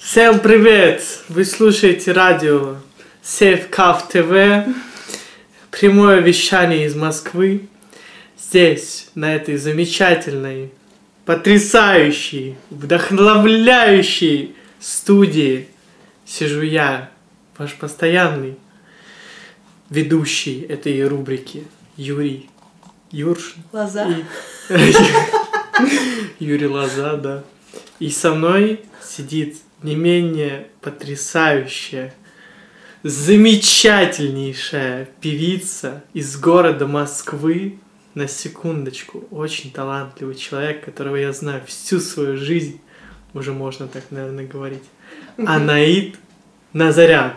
Всем привет! Вы слушаете радио SafeCov TV. Прямое вещание из Москвы. Здесь, на этой замечательной, потрясающей, вдохновляющей студии сижу я, ваш постоянный ведущий этой рубрики Юрий Юршин. Юрий Лоза, да. И со мной сидит не менее потрясающая, замечательнейшая певица из города Москвы. На секундочку, очень талантливый человек, которого я знаю всю свою жизнь. Уже можно так, наверное, говорить. Анаит Назарян.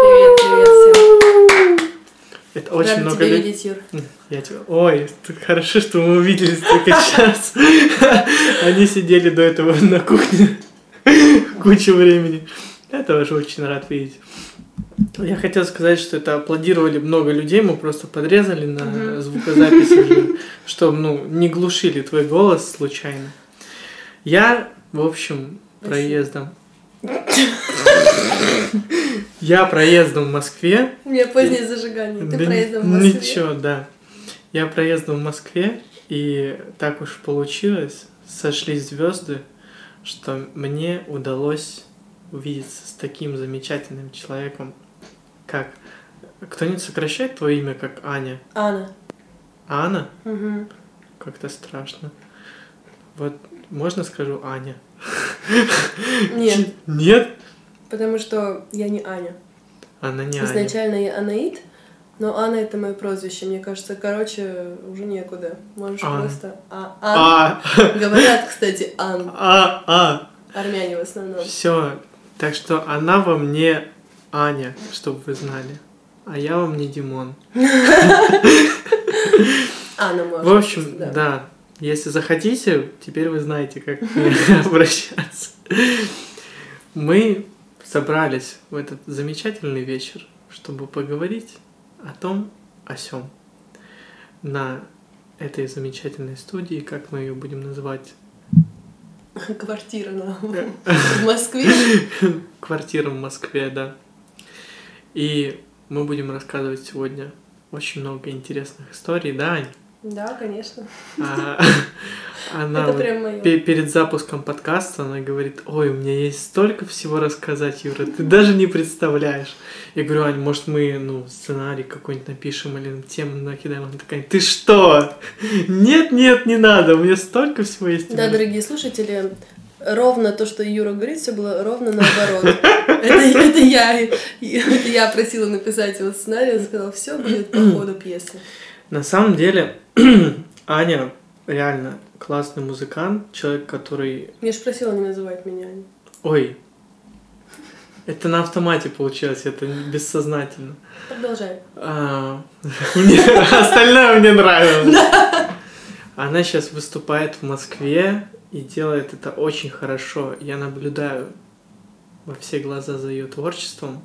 Привет, привет всем. Это очень рада много тебя видеть, Юр. Я тебя... Ой, хорошо, что мы увиделись только сейчас. Они сидели до этого на кухне кучу времени. Я тоже очень рад видеть. Я хотел сказать, что это аплодировали много людей, мы просто подрезали на звукозаписи, чтобы не глушили твой голос случайно. Я, в общем, проездом. Я проездом в Москве. У меня позднее зажигание, ты проездом в Москве. Ничего, да. Я проездом в Москве, и так уж получилось, сошлись звезды, что мне удалось увидеться с таким замечательным человеком, как... Кто-нибудь сокращает твое имя, как Аня? Анна. Анна? Угу. Как-то страшно. Вот, можно скажу Аня? Нет. Нет? Потому что я не Аня. Она не Аня. Изначально я Анаит, но Анна — это мое прозвище. Мне кажется, короче, уже некуда. Можешь просто... А. Говорят, кстати, Ан. А. Армяне в основном. Все. Так что она во мне Аня, чтобы вы знали. А я во мне Димон. Анна, может. В общем, да. Если захотите, теперь вы знаете, как обращаться. Мы собрались в этот замечательный вечер, чтобы поговорить о том, о сём. На этой замечательной студии, как мы ее будем называть? Квартира в Москве. Квартира в Москве, да. И мы будем рассказывать сегодня очень много интересных историй, да, Ань? Да, конечно. Она перед запуском подкаста, она говорит: ой, у меня есть столько всего рассказать, Юра, ты даже не представляешь. Я говорю: Ань, может мы, сценарий какой-нибудь напишем или тему накидаем? Она такая: ты что? Нет, не надо, у меня столько всего есть. Да, дорогие слушатели, ровно то, что Юра говорит, все было ровно наоборот. Это я просила написать его сценарий, он сказал: все будет по ходу пьесы. На самом деле, Аня реально классный музыкант, человек, который... Я же просила не называть меня Аней. Ой, это на автомате получилось, это бессознательно. Продолжай. Остальное мне нравилось. Она сейчас выступает в Москве и делает это очень хорошо. Я наблюдаю во все глаза за ее творчеством.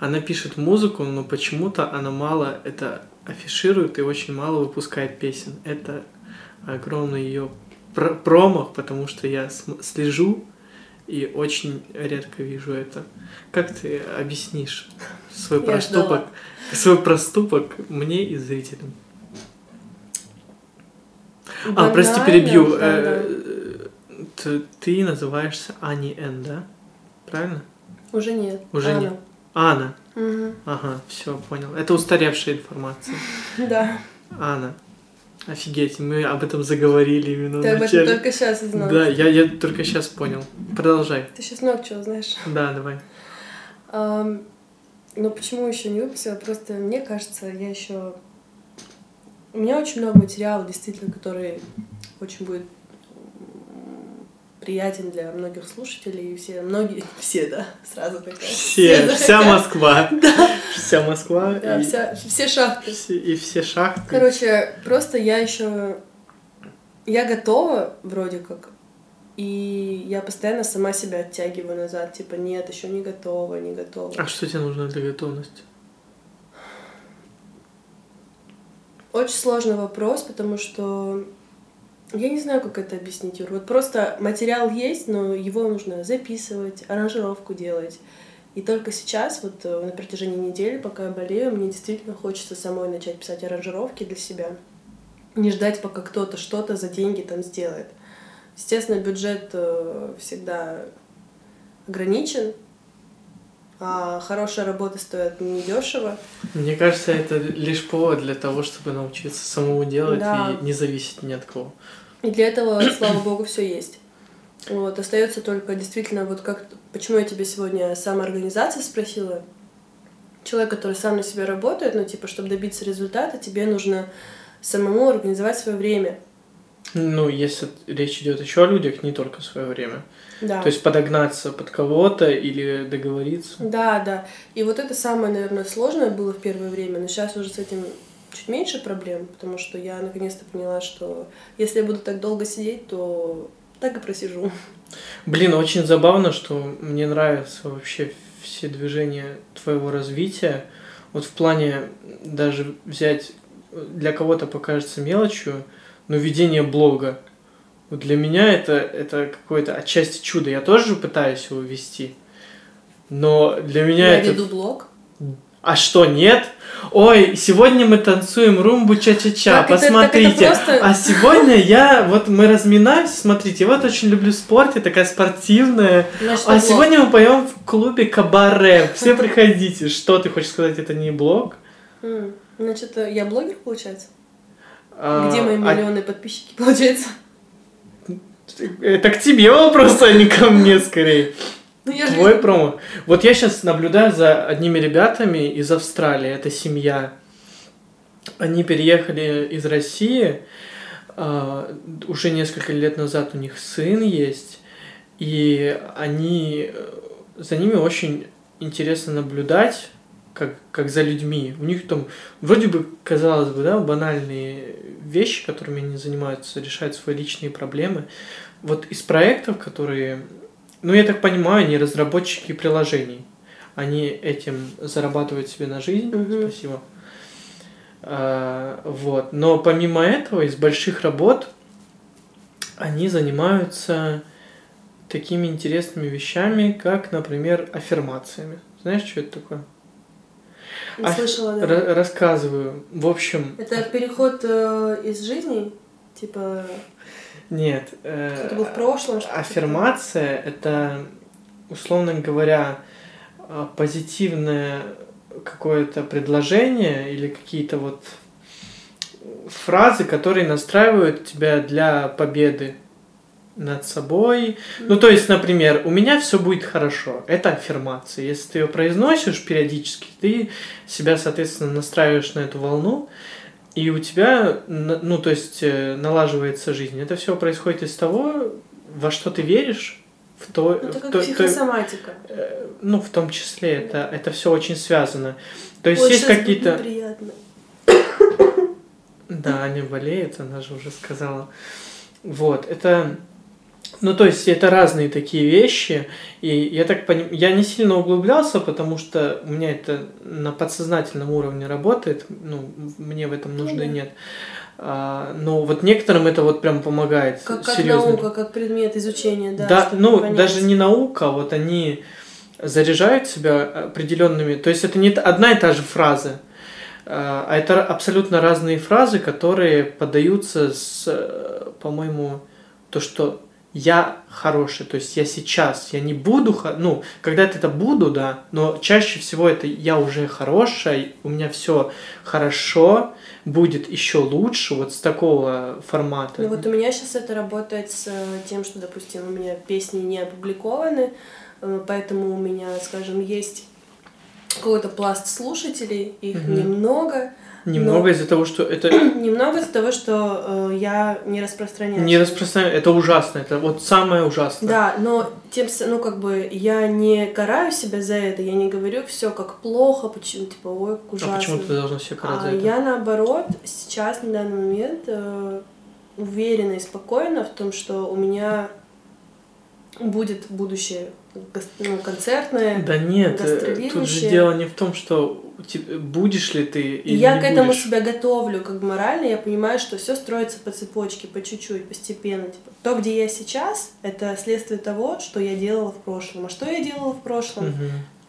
Она пишет музыку, но почему-то она мало это афиширует и очень мало выпускает песен. Это огромный ее промах, потому что я слежу и очень редко вижу это. Как ты объяснишь свой проступок мне и зрителям? Банально, прости, перебью. Ты называешься Ани Н, да? Правильно? Уже нет. Уже нет. Анна. Угу. Ага, все, понял. Это устаревшая информация. Да. Анна. Офигеть, мы об этом заговорили именно. Ты об этом только сейчас узнал. Да, я только сейчас понял. Продолжай. Ты сейчас много чего знаешь. Да, давай. Но почему еще не выпустила? Просто мне кажется, у меня очень много материала, действительно, который очень будет приятен для многих слушателей, и все шахты. Короче, просто я готова вроде как, и я постоянно сама себя оттягиваю назад, типа нет, еще не готова. А что тебе нужно для готовности? Очень сложный вопрос, потому что я не знаю, как это объяснить, Юр. Вот просто материал есть, но его нужно записывать, аранжировку делать. И только сейчас, вот на протяжении недели, пока я болею, мне действительно хочется самой начать писать аранжировки для себя. Не ждать, пока кто-то что-то за деньги там сделает. Естественно, бюджет всегда ограничен, а хорошая работа стоит недешево. Мне кажется, это лишь повод для того, чтобы научиться самому делать, да, и не зависеть ни от кого. И для этого, слава богу, все есть. Вот, остается только действительно, вот как почему я тебе сегодня самоорганизация спросила. Человек, который сам на себя работает, ну, типа, чтобы добиться результата, тебе нужно самому организовать свое время. Ну, если речь идет еще о людях, не только свое время. Да. То есть подогнаться под кого-то или договориться. Да, да. И вот это самое, наверное, сложное было в первое время, но сейчас уже с этим чуть меньше проблем, потому что я наконец-то поняла, что если я буду так долго сидеть, то так и просижу. Блин, очень забавно, что мне нравятся вообще все движения твоего развития. Вот в плане даже взять, для кого-то покажется мелочью, но ведение блога. Вот для меня это какое-то отчасти чудо. Я тоже пытаюсь его вести, но для меня Я веду блог? А что, нет? Ой, сегодня мы танцуем румбу ча-ча-ча, посмотрите. Просто... А сегодня мы разминаемся, смотрите, я вот очень люблю спорт, я такая спортивная. А сегодня мы поем в клубе кабаре, все приходите. Что ты хочешь сказать, это не блог? Значит, я блогер, получается? Где мои миллионы подписчики, получается? Это к тебе вопрос, а не ко мне, скорее. Твой промо. Вот я сейчас наблюдаю за одними ребятами из Австралии. Это семья. Они переехали из России. Уже несколько лет назад у них сын есть. И за ними очень интересно наблюдать, как за людьми. У них там, вроде бы, казалось бы, да, банальные вещи, которыми они занимаются, решают свои личные проблемы. Вот из проектов, которые... Ну, я так понимаю, они разработчики приложений. Они этим зарабатывают себе на жизнь. Угу. Спасибо. Вот. Но помимо этого, из больших работ они занимаются такими интересными вещами, как, например, аффирмациями. Знаешь, что это такое? Слышала, да. Рассказываю. В общем... Это переход из жизни? Типа... Нет. Что-то было в прошлом, что-то... Аффирмация – это, условно говоря, позитивное какое-то предложение или какие-то вот фразы, которые настраивают тебя для победы над собой. Mm-hmm. Ну, то есть, например, «у меня все будет хорошо» – это аффирмация. Если ты ее произносишь периодически, ты себя, соответственно, настраиваешь на эту волну. И у тебя, ну, то есть, налаживается жизнь. Это все происходит из того, во что ты веришь, в то. Это как психосоматика. Ну, в том числе, да. Это все очень связано. То есть есть какие-то. Неприятно. Да, Аня болеет, она же уже сказала. Вот, это. Ну, то есть, это разные такие вещи. И я так понимаю, я не сильно углублялся, потому что у меня это на подсознательном уровне работает. Ну, мне в этом нужды нет. Но вот некоторым это вот прям помогает. Как наука, как предмет изучения, да. Да, ну, понять. Даже не наука, вот они заряжают себя определенными. То есть, это не одна и та же фраза. А это абсолютно разные фразы, которые поддаются с, по-моему, то, что. Я хороший, то есть я сейчас, я не буду, ну, когда-то это буду, да, но чаще всего это я уже хорошая, у меня все хорошо, будет еще лучше, вот с такого формата. Ну вот у меня сейчас это работает с тем, что, допустим, у меня песни не опубликованы, поэтому у меня, скажем, есть какой-то пласт слушателей, их немного. Немного из-за того, что это... Немного из-за того, что я не распространяю. Не распространяю, это ужасно, это вот самое ужасное. Да, но тем, ну, как бы, я не караю себя за это, я не говорю все как плохо, почему, типа, ой, как ужасно. А почему ты должна себя карать за это? Я, наоборот, сейчас, на данный момент, уверена и спокойна в том, что у меня будет будущее, ну, концертное, гастролирующее. Да нет, тут же дело не в том, что... будешь ли ты или не будешь. Я к этому себя готовлю, как морально, я понимаю, что все строится по цепочке, по чуть-чуть, постепенно. Типа, то, где я сейчас, это следствие того, что я делала в прошлом. А что я делала в прошлом? Угу.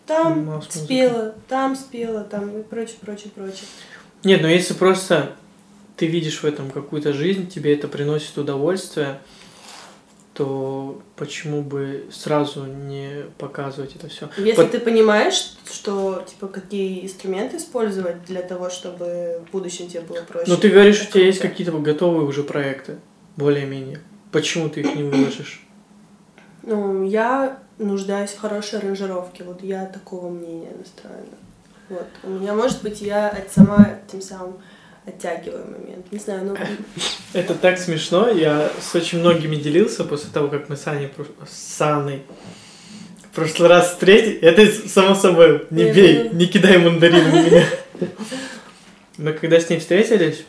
Там спела, там и прочее, прочее, прочее. Нет, но если просто ты видишь в этом какую-то жизнь, тебе это приносит удовольствие, то почему бы сразу не показывать это все? Если ты понимаешь, что типа какие инструменты использовать для того, чтобы в будущем тебе было проще. Но ты говоришь, у тебя есть какие-то готовые уже проекты, более-менее. Почему ты их не выложишь? Ну, я нуждаюсь в хорошей аранжировке. Вот я такого мнения настроена. Вот. У меня, может быть, я сама тем самым оттягиваю момент. Не знаю, но... Это так смешно. Я с очень многими делился после того, как мы с Анной в прошлый раз встретились. Это само собой. Не бей, не кидай мандарин на меня. Мы когда с ней встретились,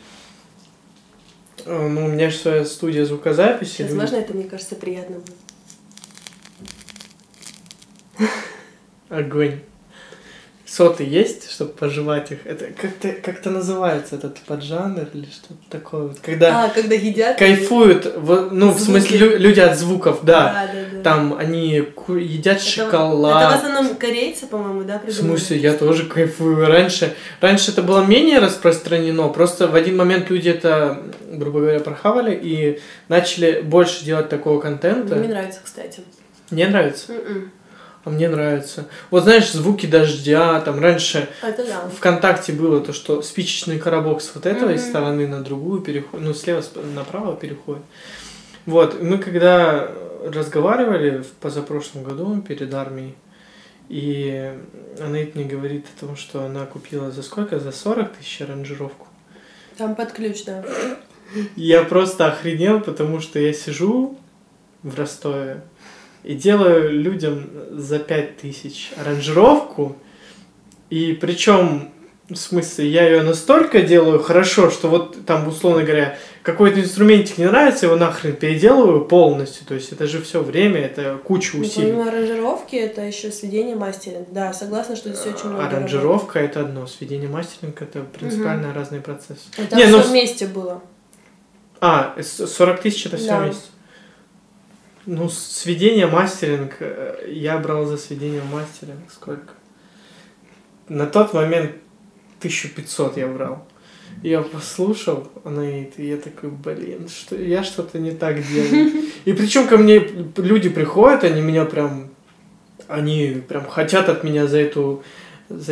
ну, у меня же своя студия звукозаписи. Возможно, это, мне кажется, приятно было. Огонь. Соты есть, чтобы пожевать их? Это как-то называется этот поджанр или что-то такое? Вот, когда едят? Кайфуют, ну, звуки. В смысле, люди от звуков, да. Да. Там они едят шоколад. Это в основном корейцы, по-моему, да? В смысле, я тоже кайфую. Раньше это было менее распространено, просто в один момент люди это, грубо говоря, прохавали и начали больше делать такого контента. Мне нравится, кстати. Не нравится? А мне нравится. Вот знаешь, звуки дождя, там раньше да. ВКонтакте было то, что спичечный коробок с вот этой стороны на другую переходит, ну, слева направо переходит. Вот, мы когда разговаривали в позапрошлом году перед армией, и Анаит мне говорит о том, что она купила за сколько? За 40 тысяч аранжировку. Там под ключ, да. Я просто охренел, потому что я сижу в Ростове, и делаю людям за 5000 аранжировку. И причем, в смысле, я ее настолько делаю хорошо, что вот там, условно говоря, какой-то инструментик не нравится, его нахрен переделываю полностью. То есть это же все время, это куча усилий. Помимо аранжировки, это еще сведение мастеринг. Да, согласна, что здесь очень много. Аранжировка работы. Это одно, сведение мастеринг это принципиально разные процессы. Это все вместе было. 40 тысяч это все вместе. Ну, сведение, мастеринг, я брал за сведение мастеринг, сколько? На тот момент 1500 я брал. Я послушал, и я такой, блин, я что-то не так делаю. И причем ко мне люди приходят, они прям хотят от меня за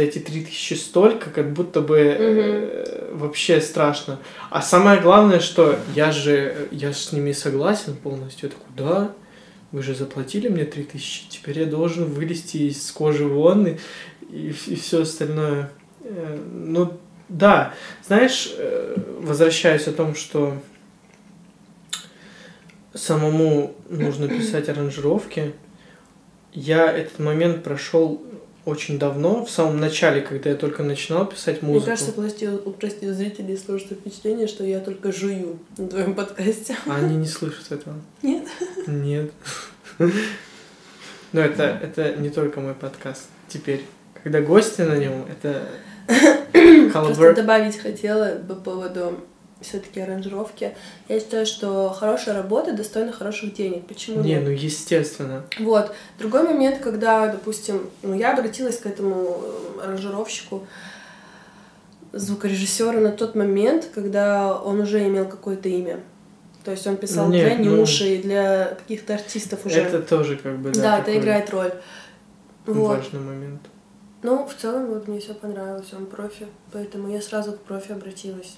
эти 3000 столько, как будто бы вообще страшно. А самое главное, что я же с ними согласен полностью. Я такой, да, вы же заплатили мне 3000, теперь я должен вылезти из кожи вон и все остальное. Ну, да, знаешь, возвращаясь о том, что самому нужно писать аранжировки, я этот момент прошел очень давно, в самом начале, когда я только начинал писать музыку. Мне кажется, прости, зрители сложится впечатление, что я только жую на твоем подкасте. А они не слышат этого. Нет? Нет. Но это не только мой подкаст теперь. Когда гости на нем, это... Просто добавить хотела по поводу все-таки аранжировки. Я считаю, что хорошая работа достойна хороших денег. Почему нет? Ну естественно. Вот. Другой момент, когда, допустим, я обратилась к этому аранжировщику, звукорежиссеру на тот момент, когда он уже имел какое-то имя. То есть он писал для Нюши и для каких-то артистов уже. Это тоже как бы, да. Да, это играет роль. Важный момент. Ну, в целом, вот мне все понравилось, он профи, поэтому я сразу к профи обратилась.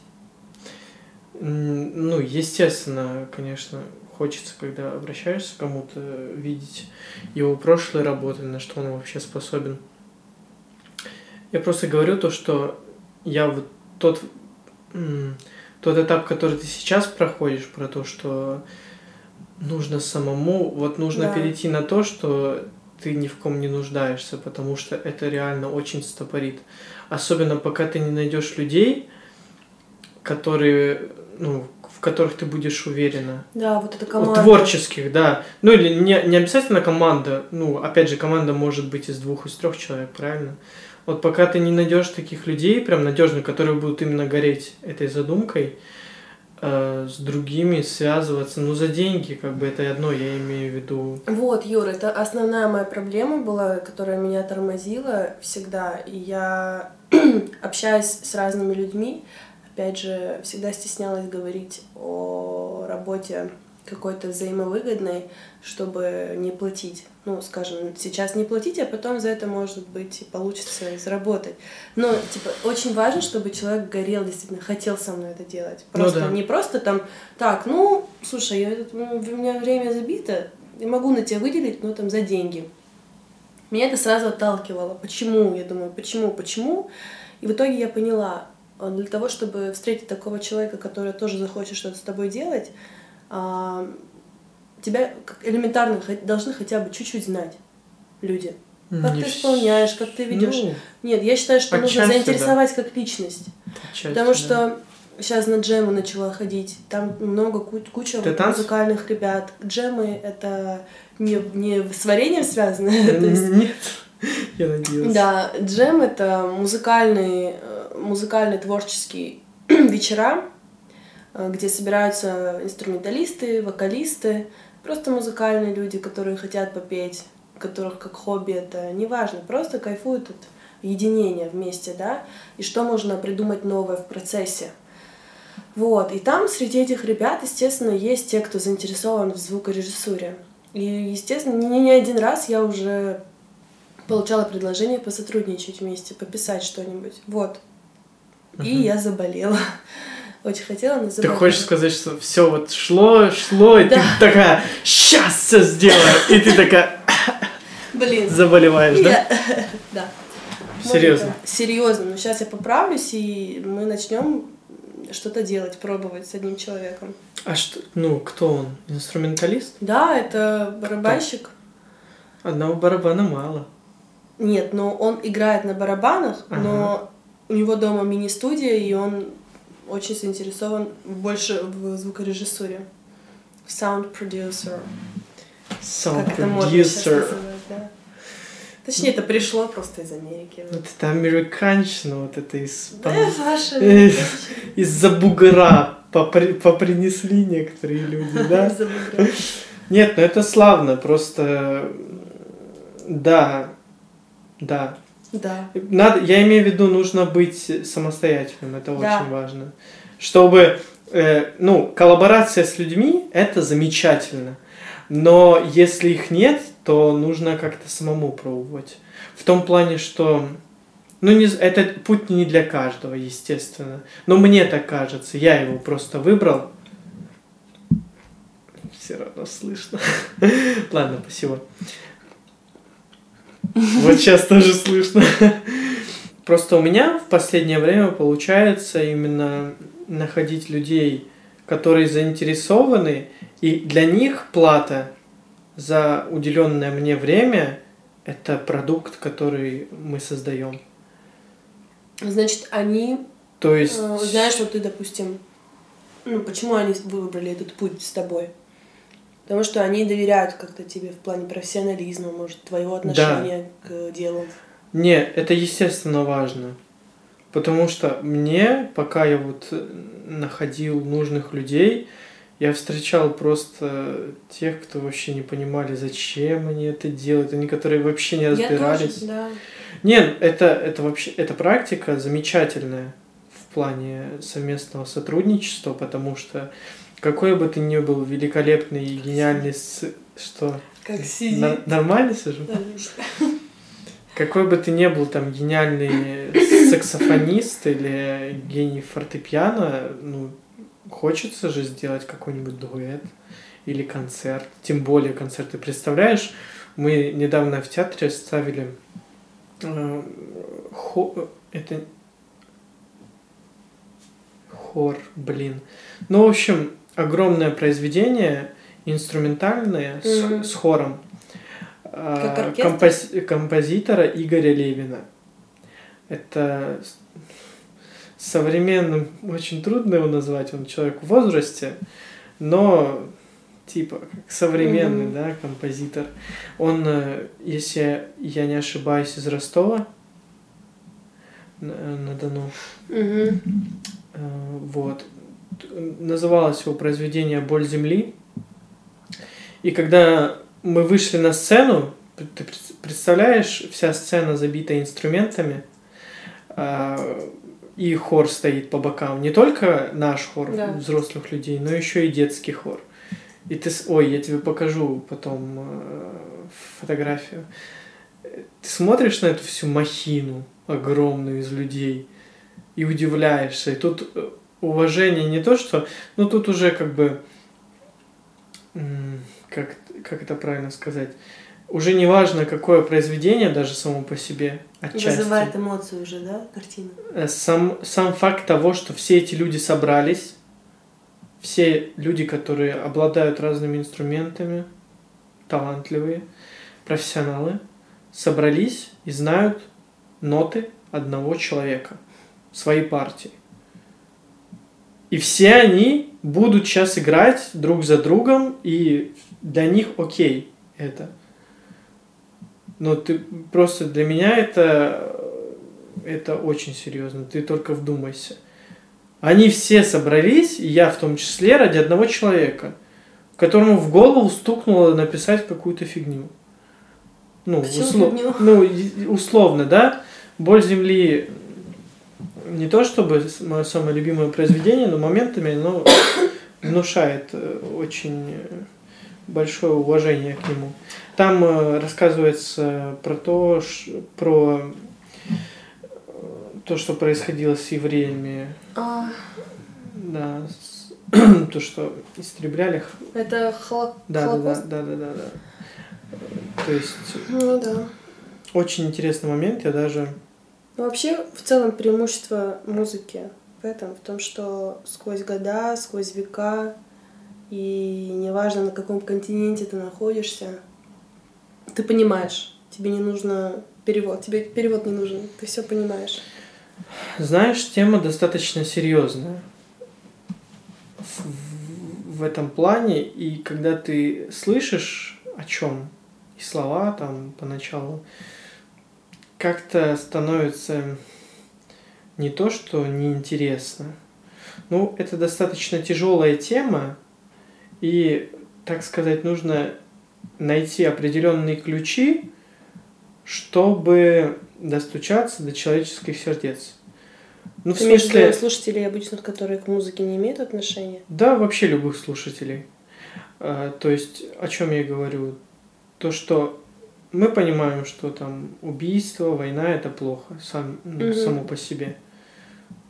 Ну, естественно, конечно, хочется, когда обращаешься к кому-то, видеть его прошлые работы, на что он вообще способен. Я просто говорю то, что я вот тот этап, который ты сейчас проходишь, про то, что нужно самому, вот нужно перейти на то, что ты ни в ком не нуждаешься, потому что это реально очень стопорит. Особенно пока ты не найдешь людей, которые, ну, в которых ты будешь уверена. Да, вот это команда. Вот творческих, да. Ну, или не обязательно команда. Ну, опять же, команда может быть из 2, из 3 человек, правильно? Вот пока ты не найдешь таких людей, прям надежных, которые будут именно гореть этой задумкой, с другими связываться, ну, за деньги, как бы, это одно, я имею в виду. Вот, Юра, это основная моя проблема была, которая меня тормозила всегда, и я, общаясь с разными людьми, опять же, всегда стеснялась говорить о работе какой-то взаимовыгодной, чтобы не платить. Ну, скажем, сейчас не платить, а потом за это, может быть, и получится заработать. Но, типа, очень важно, чтобы человек горел, действительно, хотел со мной это делать. Просто, ну, да. Не просто там, так, ну, слушай, у меня время забито, я могу на тебя выделить, но там за деньги. Меня это сразу отталкивало. Почему? Я думаю, почему? И в итоге я поняла, для того, чтобы встретить такого человека, который тоже захочет что-то с тобой делать, тебя элементарно должны хотя бы чуть-чуть знать люди. Как ты исполняешь, как ты ведешь. Ну, нет, я считаю, что нужно заинтересовать, да, как личность. Отчасти, потому что сейчас на джемы начала ходить, там много куча музыкальных ребят. Джемы — это не с вареньем связано. Нет, я надеюсь. Да, джем — это музыкальные творческие вечера, где собираются инструменталисты, вокалисты, просто музыкальные люди, которые хотят попеть, которых как хобби это неважно, просто кайфуют от единения вместе, да, и что можно придумать новое в процессе. Вот, и там среди этих ребят, естественно, есть те, кто заинтересован в звукорежиссуре. И, естественно, не один раз я уже получала предложение посотрудничать вместе, пописать что-нибудь, вот. И я заболела. Очень хотела, но заболела. Ты хочешь сказать, что все вот шло, и да, ты такая, сейчас все сделаю, и ты такая, блин, заболеваешь, да? Да. Серьезно? Серьезно, но сейчас я поправлюсь, и мы начнем что-то делать, пробовать с одним человеком. А что, ну, кто он? Инструменталист? Да, это барабанщик. Одного барабана мало. Нет, но он играет на барабанах, но у него дома мини-студия, и он очень заинтересован больше в звукорежиссуре. Sound producer. Как это можно сейчас называть, да? Точнее, это пришло просто из Америки. Вот это американщина, вот это из-за бугра попринесли некоторые люди, да? Из-за бугра. Нет, ну это славно, просто да. Да. Я имею в виду, нужно быть самостоятельным, это очень важно. Чтобы, коллаборация с людьми, это замечательно. Но если их нет, то нужно как-то самому пробовать. В том плане, что, этот путь не для каждого, естественно. Но мне так кажется, я его просто выбрал. Все равно слышно. Ладно, спасибо. Вот сейчас тоже слышно. Просто у меня в последнее время получается именно находить людей, которые заинтересованы, и для них плата за уделенное мне время – это продукт, который мы создаем. Значит, они… То есть… Знаешь, вот ты, допустим, почему они выбрали этот путь с тобой? Потому что они доверяют как-то тебе в плане профессионализма, может, твоего отношения к делу. Не, это естественно важно. Потому что мне, пока я вот находил нужных людей, я встречал просто тех, кто вообще не понимали, зачем они это делают, они, которые вообще не разбирались. Я тоже, да. Нет, это вообще, эта практика замечательная в плане совместного сотрудничества, потому что какой бы ты ни был великолепный и гениальный… Что? Как сидит. Нормально сижу? Какой бы ты ни был там гениальный саксофонист или гений фортепиано, хочется же сделать какой-нибудь дуэт или концерт. Тем более концерт. Ты представляешь, мы недавно в театре ставили… Это хор, блин. Ну, в общем… Огромное произведение, инструментальное, с хором, композитора Игоря Левина. Это современным очень трудно его назвать, он человек в возрасте, но типа как современный композитор. Он, если я не ошибаюсь, из Ростова, на Дону. Угу. Вот. Называлось его произведение «Боль земли». И когда мы вышли на сцену, ты представляешь, вся сцена забита инструментами, и хор стоит по бокам. Не только наш хор, да, взрослых людей, но еще и детский хор. И ты... Ой, я тебе покажу потом фотографию. Ты смотришь на эту всю махину огромную из людей и удивляешься. И тут уважение не то, что... Ну, тут уже как бы... Как это правильно сказать? Уже не важно, какое произведение даже само по себе отчасти. Вызывает эмоцию уже, да, картина? Сам факт того, что все эти люди собрались, все люди, которые обладают разными инструментами, талантливые, профессионалы, собрались и знают ноты одного человека, своей партии. И все они будут сейчас играть друг за другом, и для них окей это. Но ты просто, для меня это очень серьезно, ты только вдумайся. Они все собрались, и я в том числе, ради одного человека, которому в голову стукнуло написать какую-то фигню. Условно, да? «Боль земли» не то чтобы мое самое любимое произведение, но моментами оно внушает очень большое уважение к нему. Там рассказывается про то, что происходило с евреями. Да, то, что истребляли. Это Холокост? Да. То есть... Очень интересный момент, я даже... Вообще, в целом, преимущество музыки в том, что сквозь года, сквозь века, и неважно, на каком континенте ты находишься, ты понимаешь, тебе не нужно перевод, тебе перевод не нужен, ты все понимаешь. Знаешь, тема достаточно серьезная в этом плане, и когда ты слышишь о чем, и слова там поначалу, как-то становится не то, что неинтересно. Ну, это достаточно тяжелая тема, и, так сказать, нужно найти определенные ключи, чтобы достучаться до человеческих сердец. Ну, в смысле... слушателей обычных, которые к музыке не имеют отношения? Да, вообще любых слушателей. То есть, о чем я говорю? То, что мы понимаем, что там убийство, война – это плохо само по себе.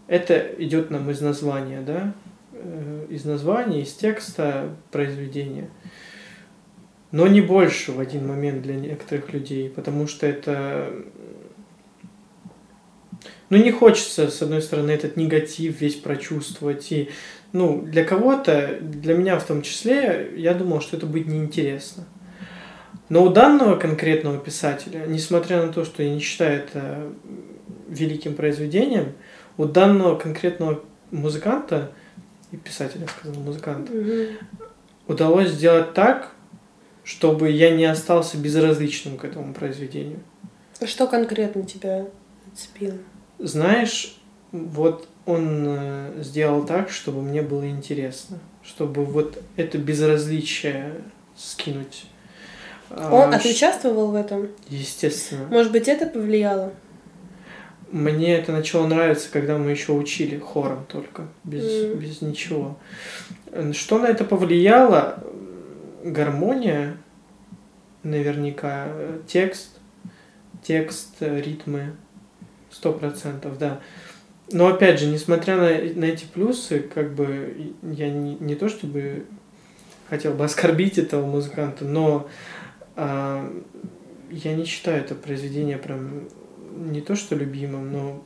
Это идет нам из названия, да? Из названия, из текста произведения. Но не больше в один момент для некоторых людей, потому что это... Ну, не хочется, с одной стороны, этот негатив весь прочувствовать. И, ну, для кого-то, для меня в том числе, я думал, что это будет неинтересно. Но у данного конкретного писателя, несмотря на то, что я не считаю это великим произведением, у данного конкретного музыканта, и писателя, сказал, музыканта, удалось сделать так, чтобы я не остался безразличным к этому произведению. Что конкретно тебя отцепило? Знаешь, вот он сделал так, чтобы мне было интересно, чтобы вот это безразличие скинуть. А ты участвовал в этом? Естественно. Может быть, это повлияло? Мне это начало нравиться, когда мы еще учили хором только, без ничего. Что на это повлияло? Гармония, наверняка, текст, ритмы, 100%, да. Но опять же, несмотря на эти плюсы, как бы я не то чтобы хотел бы оскорбить этого музыканта, но я не считаю это произведение прям не то что любимым, но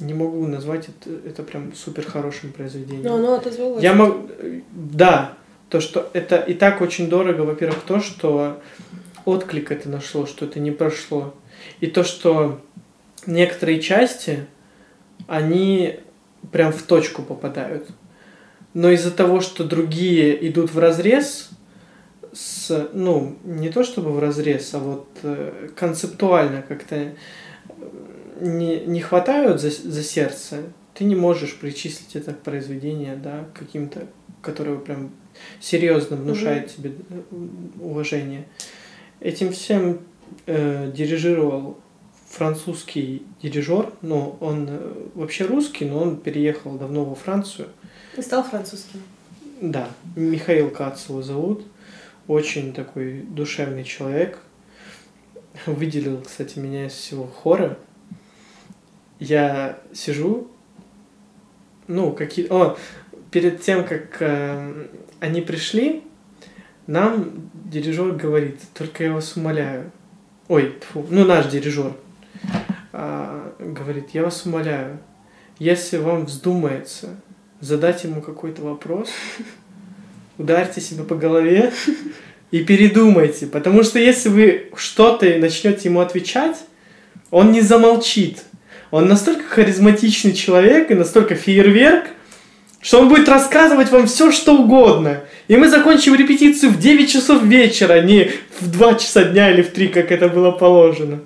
не могу назвать это прям супер хорошим произведением. Но оно отозвалось. То, что это и так очень дорого, во-первых, то, что отклик это нашло, что это не прошло. И то, что некоторые части, они прям в точку попадают. Но из-за того, что другие идут вразрез, не то чтобы вразрез, а вот концептуально как-то не хватают за сердце, ты не можешь причислить это произведение, да, к каким-то, которое прям серьезно внушает тебе уважение. Этим всем дирижировал французский дирижер, но он вообще русский, но он переехал давно во Францию. И стал французским. Да, Михаил Кац его зовут, очень такой душевный человек. Выделил, кстати, меня из всего хора. Я сижу, перед тем, как они пришли, нам дирижер говорит, только я вас умоляю. Наш дирижер говорит, я вас умоляю, если вам вздумается задать ему какой-то вопрос, ударьте себя по голове и передумайте. Потому что если вы что-то начнете ему отвечать, он не замолчит. Он настолько харизматичный человек и настолько фейерверк, что он будет рассказывать вам все, что угодно. И мы закончим репетицию в 9 часов вечера, а не в 2 часа дня или в 3, как это было положено.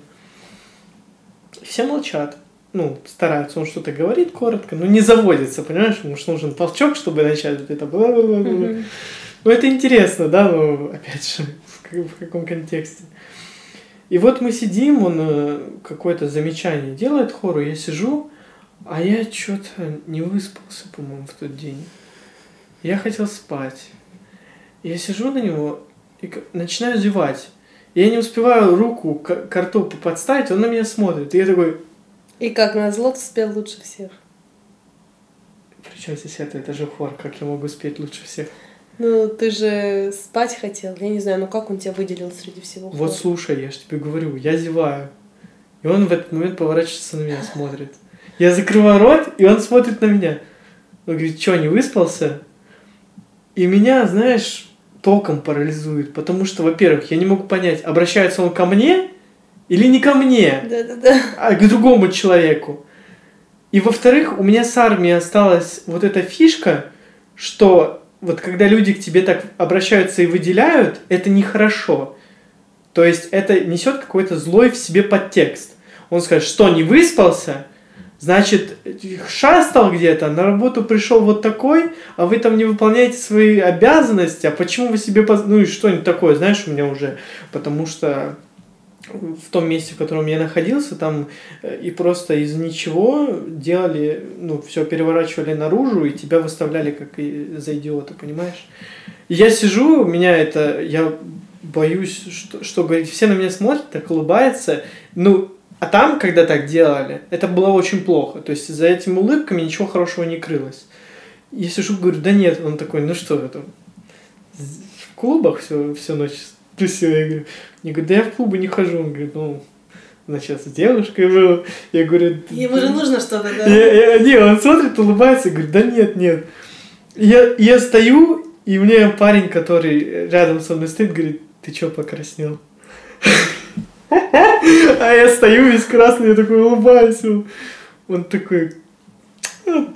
Все молчат. Стараются, он что-то говорит коротко, но не заводится, понимаешь? Потому что нужен толчок, чтобы начать вот это бла-бла-бла-бла. Это интересно, да? Опять же, в каком контексте. И вот мы сидим, он какое-то замечание делает хору, я сижу, а я что-то не выспался, по-моему, в тот день. Я хотел спать. Я сижу на него и начинаю зевать. Я не успеваю руку к рту подставить, он на меня смотрит. И я такой... И как назло, ты спел лучше всех. Причем здесь это же хор, как я могу спеть лучше всех? Ты же спать хотел. Я не знаю, как он тебя выделил среди всего хора? Вот слушай, я же тебе говорю, я зеваю. И он в этот момент поворачивается на меня, смотрит. Я закрываю рот, и он смотрит на меня. Он говорит, что, не выспался? И меня, знаешь, током парализует. Потому что, во-первых, я не могу понять, обращается он ко мне или не ко мне, а к другому человеку. И, во-вторых, у меня с армии осталась вот эта фишка, что... Вот когда люди к тебе так обращаются и выделяют, это нехорошо. То есть это несет какой-то злой в себе подтекст. Он скажет, что не выспался, значит, шастал где-то, на работу пришел вот такой, а вы там не выполняете свои обязанности, а почему вы себе... и что-нибудь такое, знаешь, у меня уже... Потому что в том месте, в котором я находился, там и просто из ничего делали, все переворачивали наружу, и тебя выставляли как за идиота, понимаешь? И я сижу, я боюсь, что говорить, все на меня смотрят, так улыбаются, а там, когда так делали, это было очень плохо, то есть за этими улыбками ничего хорошего не крылось. Я сижу, говорю, да нет, он такой, в клубах всю ночь. Я говорю, да я в клубы не хожу. Он говорит, сейчас с девушкой был. Я говорю... Ему же нужно что-то, да? Он смотрит, улыбается, и говорит, да нет. Я стою, и мне парень, который рядом со мной стоит, говорит, ты что покраснел? А я стою весь красный, я такой улыбаюсь. Он такой...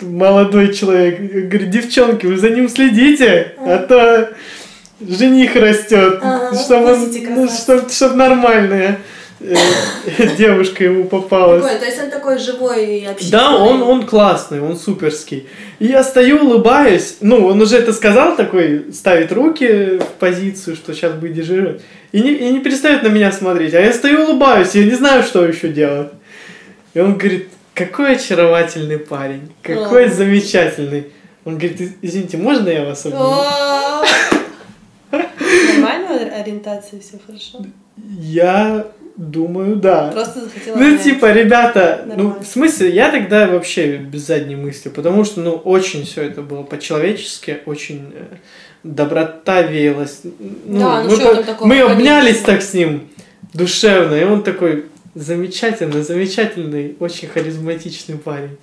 Молодой человек. Говорит, девчонки, вы за ним следите, а то... Жених растет, чтобы нормальная девушка ему попалась. То есть он такой живой и общительный. Да, он классный, он суперский. И я стою, улыбаюсь. Он уже это сказал, такой, ставит руки в позицию, что сейчас будет дежурить. И не перестает на меня смотреть. А я стою, улыбаюсь, я не знаю, что еще делать. И он говорит, какой очаровательный парень, какой замечательный. Он говорит, извините, можно я вас обниму? Нормальная ориентация, все хорошо? Я думаю, да. Просто захотела... ребята, нормально. В смысле, я тогда вообще без задней мысли, потому что, очень все это было по-человечески, очень доброта веялась. Мы обнялись так с ним душевно, и он такой замечательный, очень харизматичный парень.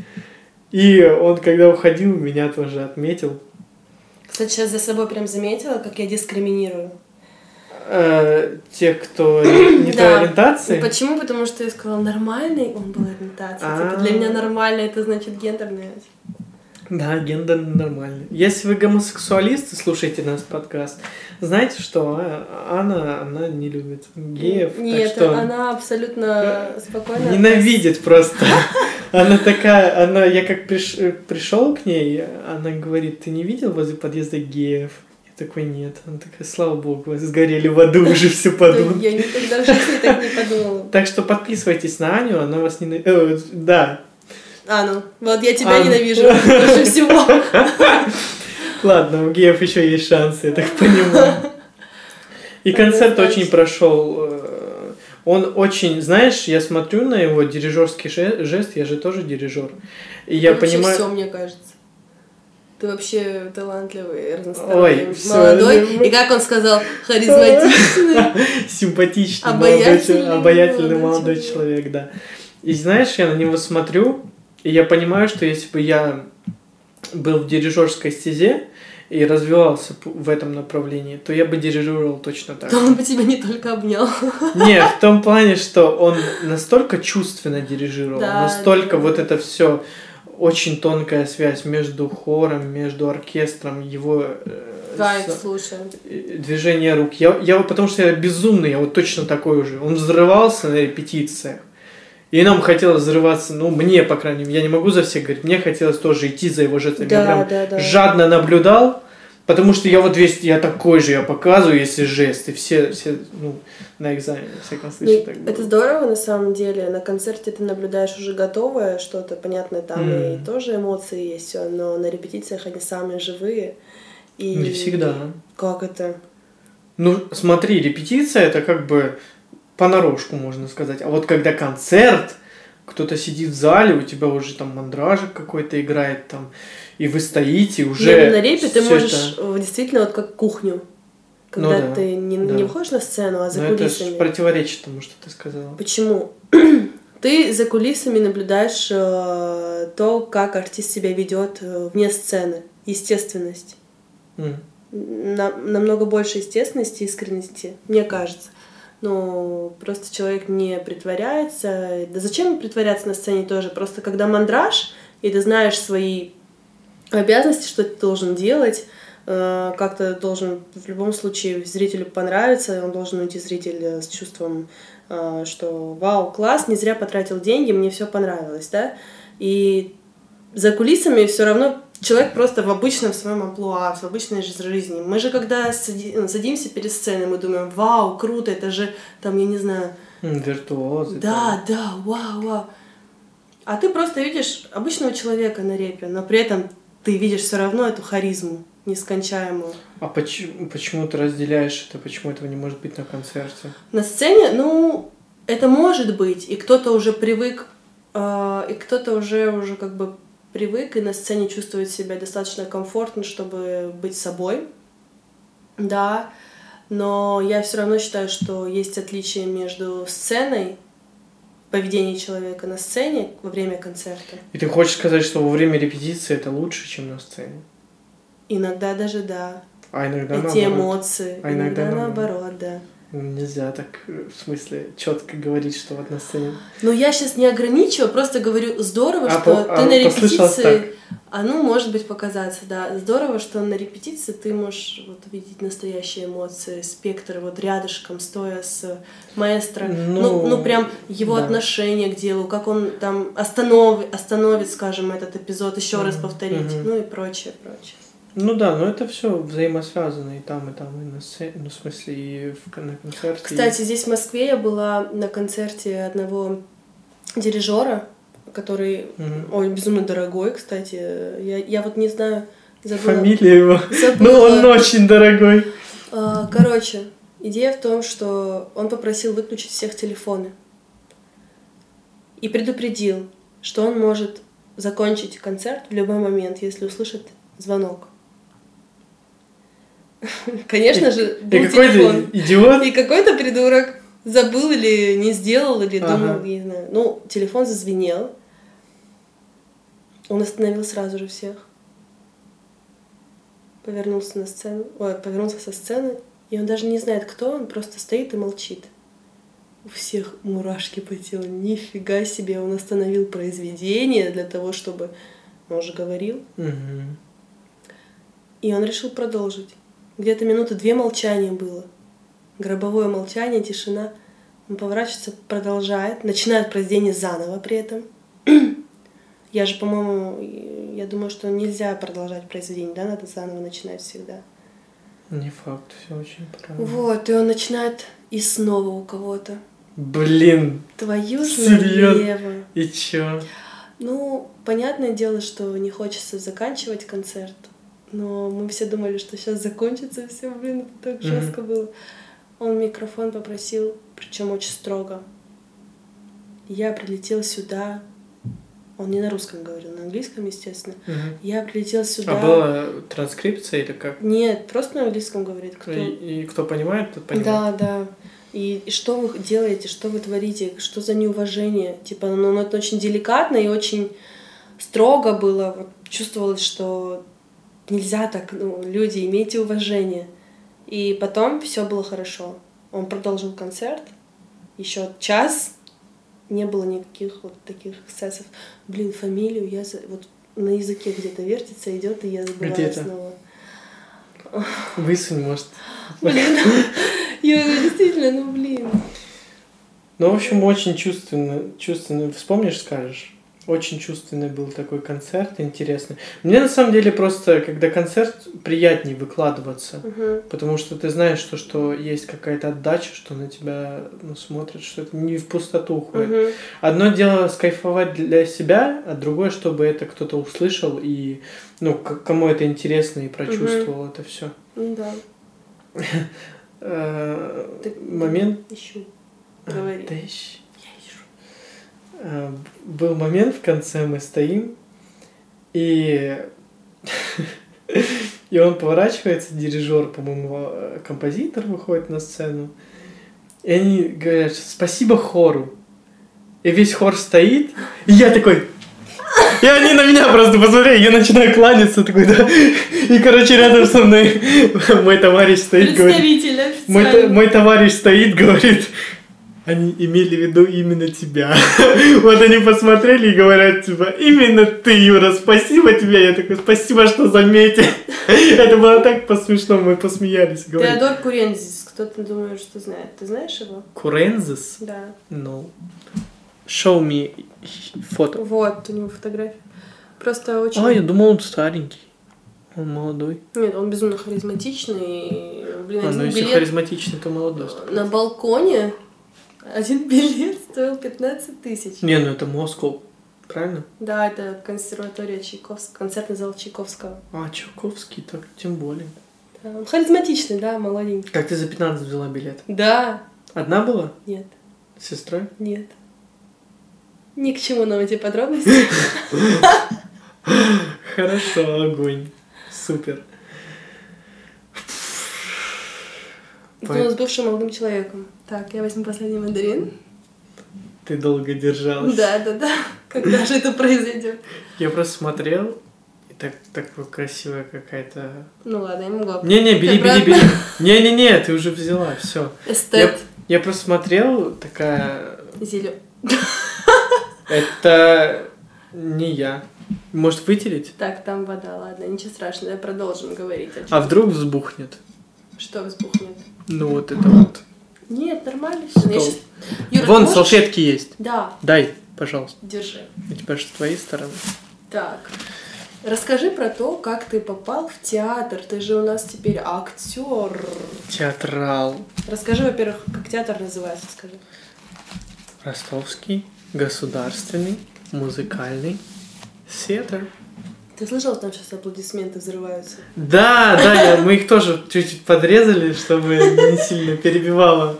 И он, когда уходил, меня тоже отметил. Кстати, сейчас за собой прям заметила, как я дискриминирую. Тех, кто не той ориентации? Почему? Потому что я сказала, нормальный он был ориентацией. Для меня нормальный, это значит гендерная. Да, гендер нормальный. Если вы гомосексуалисты, слушайте наш подкаст. Знаете, что она не любит геев. Нет, так что она абсолютно спокойно... Ненавидит просто. Она такая... Я как пришел к ней, она говорит, ты не видел возле подъезда геев? Я такой, нет. Она такая, слава богу, сгорели в аду уже все подумали. Я никогда в жизни так не подумала. Так что подписывайтесь на Аню, она вас ненавидит. Да. Ану, вот я тебя ненавижу больше всего. Ладно, у геев еще есть шансы, я так понимаю. И концерт очень прошел. Он очень, знаешь, я смотрю на его дирижерский жест, я же тоже дирижер. И я понимаю. Все, мне кажется. Ты вообще талантливый, разносторонний, молодой. И как он сказал, харизматичный, симпатичный, обаятельный молодой человек, да. И знаешь, я на него смотрю, и я понимаю, что если бы я был в дирижерской стезе и развивался в этом направлении, то я бы дирижировал точно так. То он бы тебя не только обнял. Не, в том плане, что он настолько чувственно дирижировал, да, настолько да. Вот это все очень тонкая связь между хором, между оркестром, его... Кайф, слушаем. Движение рук. Я потому что я безумный, я вот точно такой уже. Он взрывался на репетициях. И нам хотелось взрываться, ну, мне, по крайней мере, я не могу за всех говорить, мне хотелось тоже идти за его жестами. Да, я прям жадно наблюдал, потому что я вот весь, я такой же, я показываю, если жест, и все ну, на экзамене, все случае так было. Это здорово, на самом деле, на концерте ты наблюдаешь уже готовое что-то, понятно, там и тоже эмоции есть, все, но на репетициях они самые живые. И... Не всегда. Как это? Ну, смотри, репетиция, это как бы... понарошку, можно сказать. А вот когда концерт, кто-то сидит в зале, у тебя уже там мандражик какой-то играет, там, и вы стоите уже... На репе ты можешь это... действительно вот как кухню, когда ты не выходишь на сцену, а за кулисами. Это противоречит тому, что ты сказала. Почему? Ты за кулисами наблюдаешь то, как артист себя ведет вне сцены. Естественность. Намного больше естественности и искренности, мне кажется. Ну, просто человек не притворяется. Да зачем притворяться на сцене тоже? Просто когда мандраж, и ты знаешь свои обязанности, что ты должен делать, как-то должен в любом случае зрителю понравиться, он должен уйти зритель с чувством, что вау, класс, не зря потратил деньги, мне все понравилось, да? И за кулисами все равно человек просто в обычном своем амплуа, в обычной жизни. Мы же когда садимся перед сценой, мы думаем, вау, круто, это же, там, я не знаю... Виртуозы. Да, да, вау, вау. А ты просто видишь обычного человека на репе, но при этом ты видишь все равно эту харизму нескончаемую. А почему ты разделяешь это? Почему этого не может быть на концерте? На сцене, ну, это может быть, и кто-то уже привык, и кто-то уже как бы... привык и на сцене чувствует себя достаточно комфортно, чтобы быть собой, да, но я все равно считаю, что есть отличие между сценой, поведением человека на сцене во время концерта. И ты хочешь сказать, что во время репетиции это лучше, чем на сцене? Иногда даже да. А иногда наоборот. Эти эмоции. А иногда наоборот, да. Нельзя так, в смысле, четко говорить, что вот на сцене. Ну, я сейчас не ограничиваю, просто говорю, здорово, что ты на репетиции... Оно может быть показаться, да. Здорово, что на репетиции ты можешь вот видеть настоящие эмоции, спектр вот рядышком, стоя с маэстро. Ну прям его отношение к делу, как он там остановит, скажем, этот эпизод, еще раз повторить, ну и прочее, прочее. Ну да, но это все взаимосвязано и там, и на сцене, ну, в смысле, и на концерте. Кстати, здесь в Москве я была на концерте одного дирижера, который, ой, безумно дорогой, кстати, я вот не знаю, забыла. Фамилия его, но он очень дорогой. Короче, идея в том, что он попросил выключить всех телефоны и предупредил, что он может закончить концерт в любой момент, если услышит звонок. Конечно же, был и телефон. Идиот. И какой-то придурок забыл или не сделал, или думал, не знаю. Ну, телефон зазвенел. Он остановил сразу же всех. Повернулся на сцену. Ой, повернулся со сцены. И он даже не знает, кто он, просто стоит и молчит. У всех мурашки по телу. Нифига себе, он остановил произведение для того, чтобы он уже говорил. Угу. И он решил продолжить. Где-то минуты две молчания было. Гробовое молчание, тишина. Он поворачивается, продолжает. Начинает произведение заново при этом. Я же, по-моему, я думаю, что нельзя продолжать произведение, да? Надо заново начинать всегда. Не факт, все очень правильно. Вот, и он начинает и снова у кого-то. Блин! Твою налево. И чё? Ну, понятное дело, что не хочется заканчивать концерт. Но мы все думали, что сейчас закончится все, блин, так жестко было. Он микрофон попросил, причем очень строго. Я прилетел сюда. Он не на русском говорил, на английском, естественно. Я прилетел сюда. А была транскрипция или как? Нет, просто на английском говорит. Кто... И кто понимает, тот понимает. Да. И что вы делаете, что вы творите, что за неуважение? Типа, ну это очень деликатно и очень строго было. Вот, чувствовалось, что нельзя так, ну, люди, имейте уважение. И потом все было хорошо. Он продолжил концерт, еще час, не было никаких вот таких эксцессов. Блин, фамилию я вот на языке где-то вертится, идет, и я забываю где-то. Снова. Высунь, может. Блин, я действительно, блин. Ну, в общем, очень чувственно, вспомнишь, скажешь. Очень чувственный был такой концерт, интересный. Мне на самом деле просто, когда концерт, приятнее выкладываться, потому что ты знаешь, что есть какая-то отдача, что на тебя смотрят, что это не в пустоту уходит. Одно дело скайфовать для себя, а другое, чтобы это кто-то услышал и кому это интересно и прочувствовал это все. Да. Момент. Ищу. Говори. Был момент, в конце мы стоим, и он поворачивается, дирижер, по-моему, композитор выходит на сцену, и они говорят: спасибо хору. И весь хор стоит, и я такой... И они на меня просто посмотрели, я начинаю кланяться, такой, да. И, рядом со мной мой товарищ стоит, говорит... Мой товарищ стоит, говорит... Они имели в виду именно тебя. Вот они посмотрели и говорят, типа, именно ты, Юра, спасибо тебе. Я такой, спасибо, что заметил. Это было так по-смешному, мы посмеялись. Теодор Курензис, кто-то, думаю, что знает. Ты знаешь его? Курензис? Да. No. Show me фото. Вот, у него фотография. Просто очень... я думал, он старенький. Он молодой. Нет, он безумно харизматичный. Блин, если харизматичный, то молодой. На балконе... Один билет стоил 15 000. Не, это Москва, правильно? Да, это консерватория Чайковского, концертный зал Чайковского. А, Чайковский, так тем более. Да, он харизматичный, да, молоденький. Как ты за 15 взяла билет? Да. Одна была? Нет. С сестрой? Нет. Ни к чему нам эти подробности. Хорошо, огонь. Супер. Ну, с бывшим молодым человеком. Так, я возьму последний мандарин. Ты долго держалась. Да. Когда же это произойдет? Я просто смотрел, и так красивая какая-то... Ну ладно, я могла... Не-не, бери. Не-не-не, ты уже взяла, все. Эстет. Я просто смотрел, такая... Зелё. Это не я. Может, вытереть? Так, там вода, ладно, ничего страшного, я продолжим говорить. А вдруг взбухнет? Что взбухнет? Это. Нет, нормально. Юра, вон можешь? Салфетки есть. Да. Дай, пожалуйста. Держи. У тебя же с твоей стороны. Так. Расскажи про то, как ты попал в театр. Ты же у нас теперь актер. Театрал. Расскажи, во-первых, как театр называется, скажи. Ростовский государственный музыкальный театр. Ты слышал, там сейчас аплодисменты взрываются? Да, мы их тоже чуть-чуть подрезали, чтобы не сильно перебивало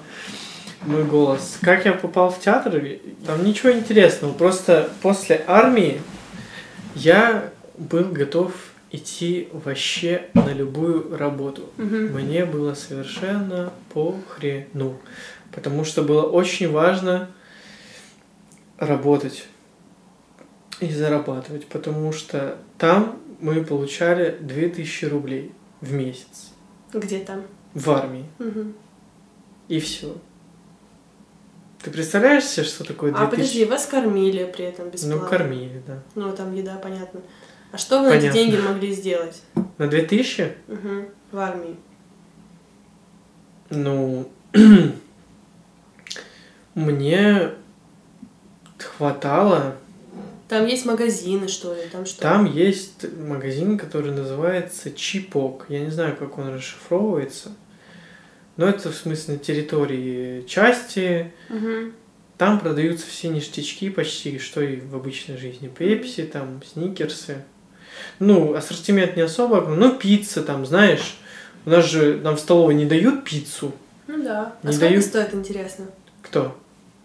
мой голос. Как я попал в театр? Там ничего интересного. Просто после армии я был готов идти вообще на любую работу. Мне было совершенно похрену. Потому что было очень важно работать. И зарабатывать, потому что там мы получали 2000 рублей в месяц. Где там? В армии. И все. Ты представляешь себе, что такое 2000? А подожди, вас кормили при этом бесплатно? Кормили, да. Там еда, понятно. А что вы на эти деньги могли сделать? На 2000? Угу. В армии. Ну, мне хватало... Там есть магазины, что ли? Там, что? Там есть магазин, который называется Чипок. Я не знаю, как он расшифровывается. Но это, в смысле, на территории части. Угу. Там продаются все ништячки почти, что и в обычной жизни. Пепси, там, сникерсы. Ну, ассортимент не особо огромный. Но пицца там, знаешь. У нас же нам в столовой не дают пиццу. Ну да. Не а сколько дают... стоит, интересно? Кто?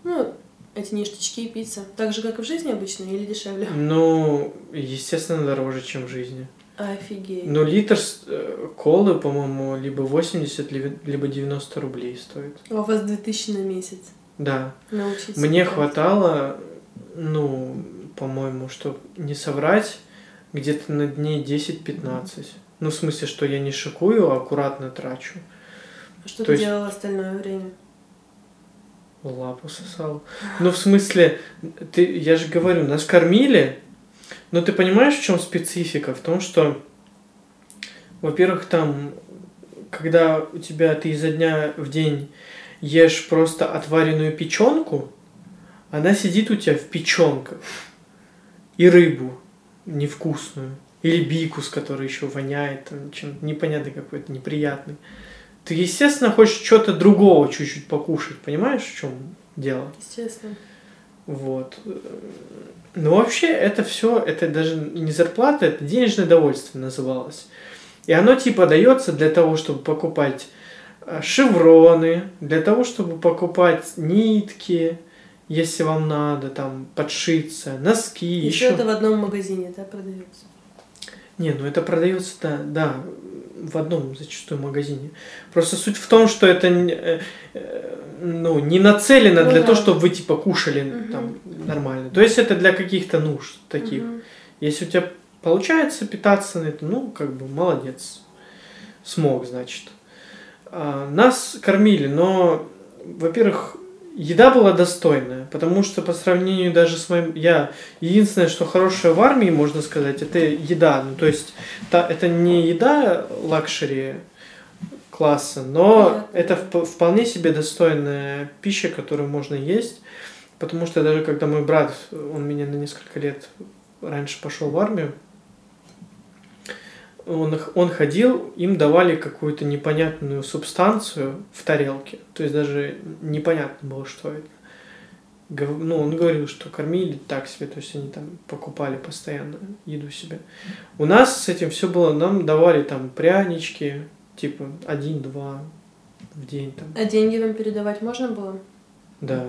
Ну, эти ништячки и пицца. Так же, как и в жизни обычно, или дешевле? Ну, естественно, дороже, чем в жизни. Офигеть. Ну, литр колы, по-моему, либо 80, либо 90 рублей стоит. А у вас 2000 на месяц? Да. Научиться. Мне хватало, ну, по-моему, чтобы не соврать, где-то на дней 10-15. Mm-hmm. Ну, в смысле, что я не шикую, а аккуратно трачу. А что ты делала остальное время? Лапу сосал. Ну, в смысле, ты, я же говорю, нас кормили, но ты понимаешь, в чем специфика? В том, что, во-первых, там, когда у тебя ты изо дня в день ешь просто отваренную печенку, она сидит у тебя в печенках. И рыбу невкусную. Или бикус, который еще воняет чем-то непонятный какой-то, неприятный. Ты, естественно, хочешь чего-то другого чуть-чуть покушать. Понимаешь, в чем дело? Естественно. Вот. Но вообще это все, это даже не зарплата, это денежное довольствие называлось. И оно типа дается для того, чтобы покупать шевроны, для того, чтобы покупать нитки, если вам надо, там, подшиться, носки. Еще это в одном магазине, да, продается? Не, ну это продается-то, да, в одном зачастую магазине. Просто суть в том, что это ну, не нацелено для того, чтобы вы типа кушали там, нормально. То есть это для каких-то нужд таких. Если у тебя получается питаться на это, ну, как бы молодец. Смог, значит. Нас кормили, но, во-первых, еда была достойная, потому что по сравнению даже с моим... Я единственное, что хорошее в армии, можно сказать, это еда. Ну, то есть это не еда лакшери класса, но это вполне себе достойная пища, которую можно есть. Потому что даже когда мой брат, он меня на несколько лет раньше пошел в армию, он ходил, им давали какую-то непонятную субстанцию в тарелке. То есть даже непонятно было, что это. Ну, он говорил, что кормили так себе, то есть они там покупали постоянно еду себе. У нас с этим все было, нам давали там прянички, типа 1-2 в день. Там. А деньги вам передавать можно было? Да.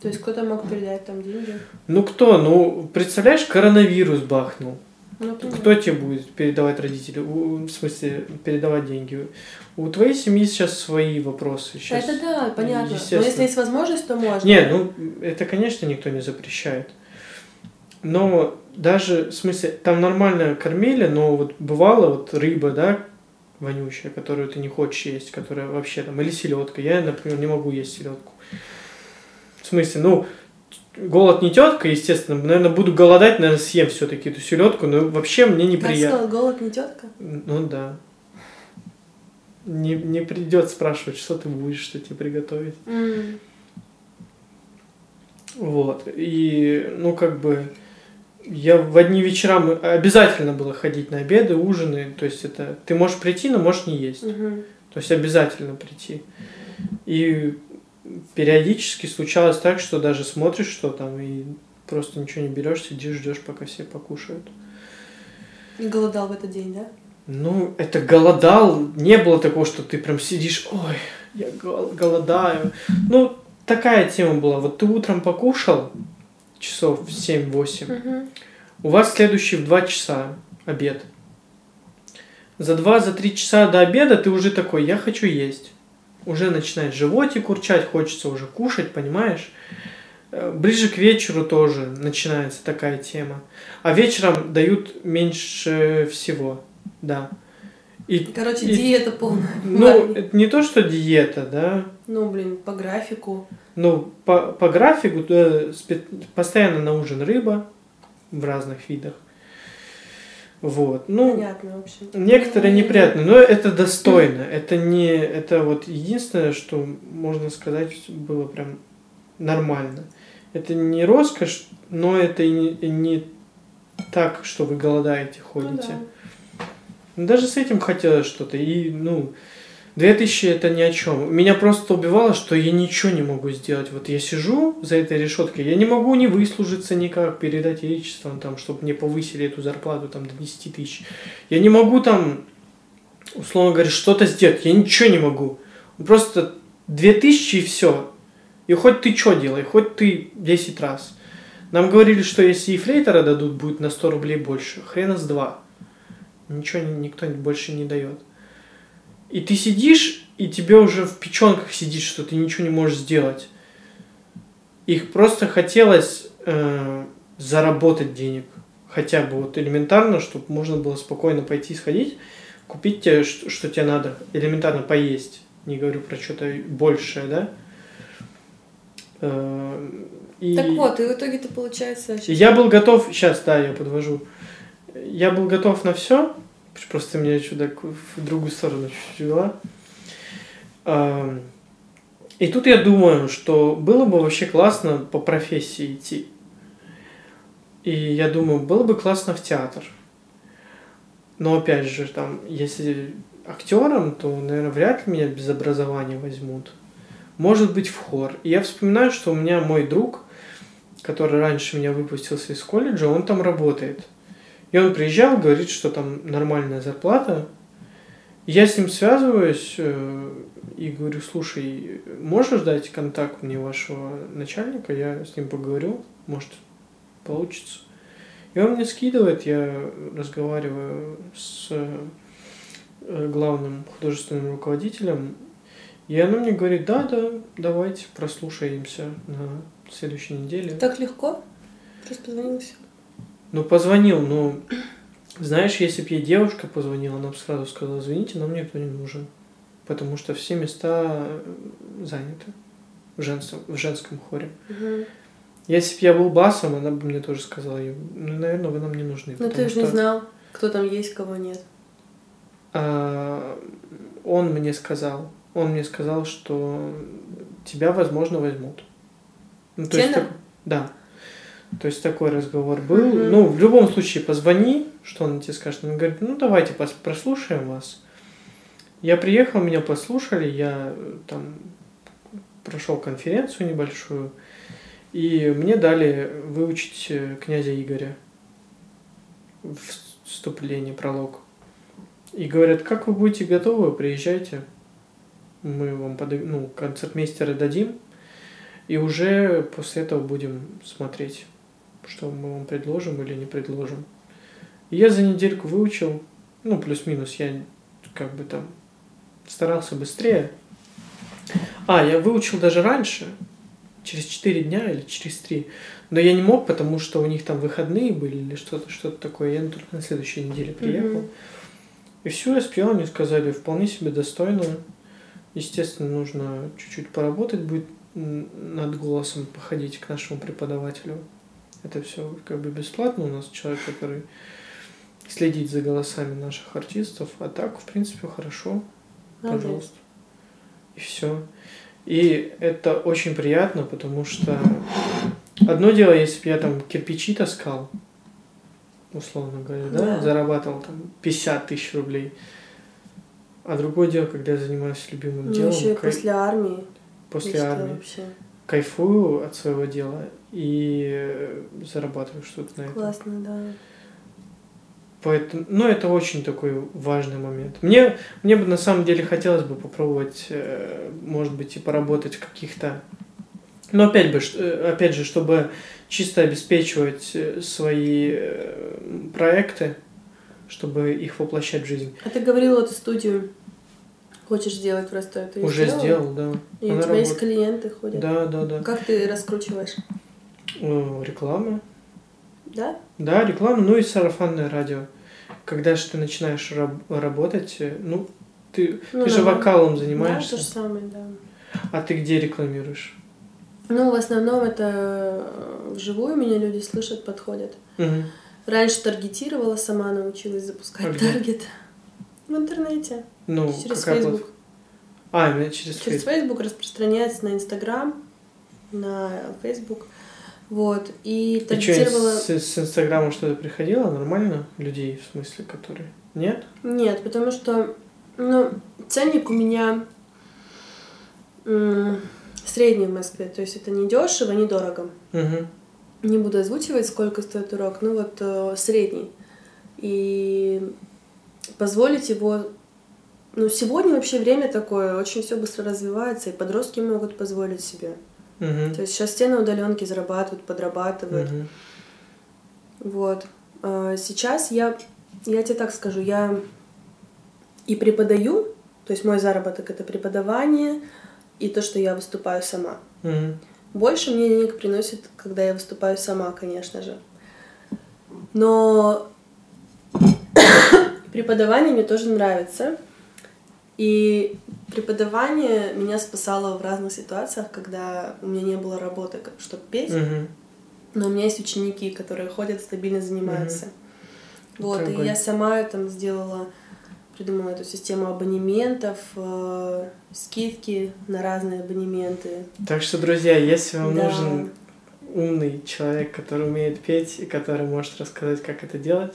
То есть кто-то мог передать там деньги? Ну, кто? Ну, представляешь, коронавирус бахнул. Например. Кто тебе будет передавать родители? В смысле, передавать деньги? У твоей семьи сейчас свои вопросы. Сейчас, это да, понятно. Но если есть возможность, то можно. Нет, ну, это, конечно, никто не запрещает. Но даже, в смысле, там нормально кормили, но вот бывало вот рыба, да, вонючая, которую ты не хочешь есть, которая вообще там, или селедка. Я, например, не могу есть селедку. В смысле, ну... Голод не тетка, естественно. Наверное, буду голодать, наверное, съем все-таки эту селедку, но вообще мне неприятно. Как сказал, голод не тетка? Ну да. Не придет спрашивать, что ты будешь, что тебе приготовить. Вот. И, ну, как бы, я в одни вечера обязательно было ходить на обеды, ужины. То есть это ты можешь прийти, но можешь не есть. То есть обязательно прийти. И... Периодически случалось так, что даже смотришь, что там, и просто ничего не берешь, сидишь, ждешь, пока все покушают. И голодал в этот день, да? Ну, это голодал. Не было такого, что ты прям сидишь, ой, я голодаю. Ну, такая тема была. Вот ты утром покушал, часов в 7-8, у вас следующий в 2 часа обед. За 2-3 часа до обеда ты уже такой, я хочу есть. Уже начинает животик урчать, хочется уже кушать, понимаешь? Ближе к вечеру тоже начинается такая тема. А вечером дают меньше всего, да. И, короче, диета полная. Ну, это не то, что диета, да. Ну, блин, по графику. Ну, по графику постоянно на ужин рыба в разных видах. Вот. Ну, понятно, в общем. Некоторые неприятные, но это достойно. Это вот единственное, что можно сказать, было прям нормально. Это не роскошь, но это и не так, что вы голодаете, ходите. Ну, да. Даже с этим хотелось что-то. И, 2000 это ни о чем. Меня просто убивало, что я ничего не могу сделать. Вот я сижу за этой решеткой, я не могу не выслужиться никак, передать отечеством, чтобы мне повысили эту зарплату до 10 тысяч. Я не могу условно говоря, что-то сделать. Я ничего не могу. Просто 2000 и все. И хоть ты что делай, хоть ты 10 раз. Нам говорили, что если и флейтера дадут, будет на 100 рублей больше. Хрена с 2. Ничего никто больше не дает. И ты сидишь, и тебе уже в печенках сидит, что ты ничего не можешь сделать. Их просто хотелось заработать денег. Хотя бы элементарно, чтобы можно было спокойно пойти сходить, купить тебе, что тебе надо. Элементарно поесть. Не говорю про что-то большее, да? Так вот, и в итоге-то получается... Я был готов... Сейчас, да, я подвожу. Я был готов на все. Просто меня сюда в другую сторону чуть-чуть вела. И тут я думаю, что было бы вообще классно по профессии идти. И я думаю, было бы классно в театр. Но опять же, если актером, то, наверное, вряд ли меня без образования возьмут. Может быть, в хор. И я вспоминаю, что у меня мой друг, который раньше меня выпустился из колледжа, он там работает. И он приезжал, говорит, что нормальная зарплата. Я с ним связываюсь и говорю: слушай, можешь дать контакт мне вашего начальника? Я с ним поговорю, может, получится. И он мне скидывает, я разговариваю с главным художественным руководителем. И она мне говорит: да, давайте прослушаемся на следующей неделе. Так легко? Просто позвонился. Позвонил, знаешь, если бы ей девушка позвонила, она бы сразу сказала: извините, нам никто не нужен, потому что все места заняты в женском хоре. Угу. Если бы я был басом, она бы мне тоже сказала: наверное, вы нам не нужны. Но ты же не знал, кто там есть, кого нет. Он мне сказал, что тебя, возможно, возьмут. Да. То есть такой разговор был. Mm-hmm. В любом случае, позвони, что он тебе скажет. Он говорит: давайте прослушаем вас. Я приехал, меня послушали, я прошел конференцию небольшую, и мне дали выучить князя Игоря. Вступление, пролог. И говорят: как вы будете готовы, приезжайте. Мы вам концертмейстера дадим, и уже после этого будем смотреть, что мы вам предложим или не предложим. И я за недельку выучил, плюс-минус, я старался быстрее. Я выучил даже раньше, через 4 дня или через 3. Но я не мог, потому что у них выходные были или что-то такое. Я только на следующей неделе приехал. Mm-hmm. И все, я спел, мне сказали: вполне себе достойно. Естественно, нужно чуть-чуть поработать будет. Над голосом походить к нашему преподавателю. Это все бесплатно. У нас человек, который следит за голосами наших артистов. А так, в принципе, хорошо. Пожалуйста. И все. И это очень приятно, потому что одно дело, если бы я кирпичи таскал, условно говоря, да? Зарабатывал 50 тысяч рублей. А другое дело, когда я занимаюсь любимым делом. Еще и после армии. Кайфую от своего дела и зарабатываю что-то на этом. Классно, да. Поэтому, это очень такой важный момент. Мне бы на самом деле хотелось бы попробовать, может быть, и поработать в каких-то... опять же, чтобы чисто обеспечивать свои проекты, чтобы их воплощать в жизнь. А ты говорила эту студию... Хочешь сделать просто это? Уже сделал, да. И у тебя есть клиенты ходят? Да. Как ты раскручиваешь? Реклама. Да? Да, реклама, и сарафанное радио. Когда же ты начинаешь работать, ты же вокалом занимаешься. Да, то же самое, да. А ты где рекламируешь? В основном это вживую меня люди слышат, подходят. Угу. Раньше таргетировала, сама научилась запускать таргет. В интернете. Ну, через Facebook. Через Facebook распространяется на Instagram, на Facebook. Вот. И таргетировала... С Инстаграма что-то приходило? Нормально? Людей, в смысле, которые... Нет? Нет, потому что... Ну, ценник у меня средний в Москве. То есть это не дешево, не дорого. Угу. Не буду озвучивать, сколько стоит урок. Ну, вот средний. И позволить его... Ну, сегодня вообще время такое. Очень все быстро развивается. И подростки могут позволить себе. Угу. То есть сейчас все на удаленке зарабатывают, подрабатывают. Угу. Вот. Сейчас я тебе так скажу, я и преподаю, то есть мой заработок — это преподавание и то, что я выступаю сама. Угу. Больше мне денег приносит, когда я выступаю сама, конечно же. Но преподавание мне тоже нравится. И преподавание меня спасало в разных ситуациях, когда у меня не было работы, чтобы петь. Угу. Но у меня есть ученики, которые ходят, стабильно занимаются. Угу. Вот, это и огонь. Я сама там придумала эту систему абонементов, скидки на разные абонементы. Так что, друзья, если вам нужен умный человек, который умеет петь и который может рассказать, как это делать,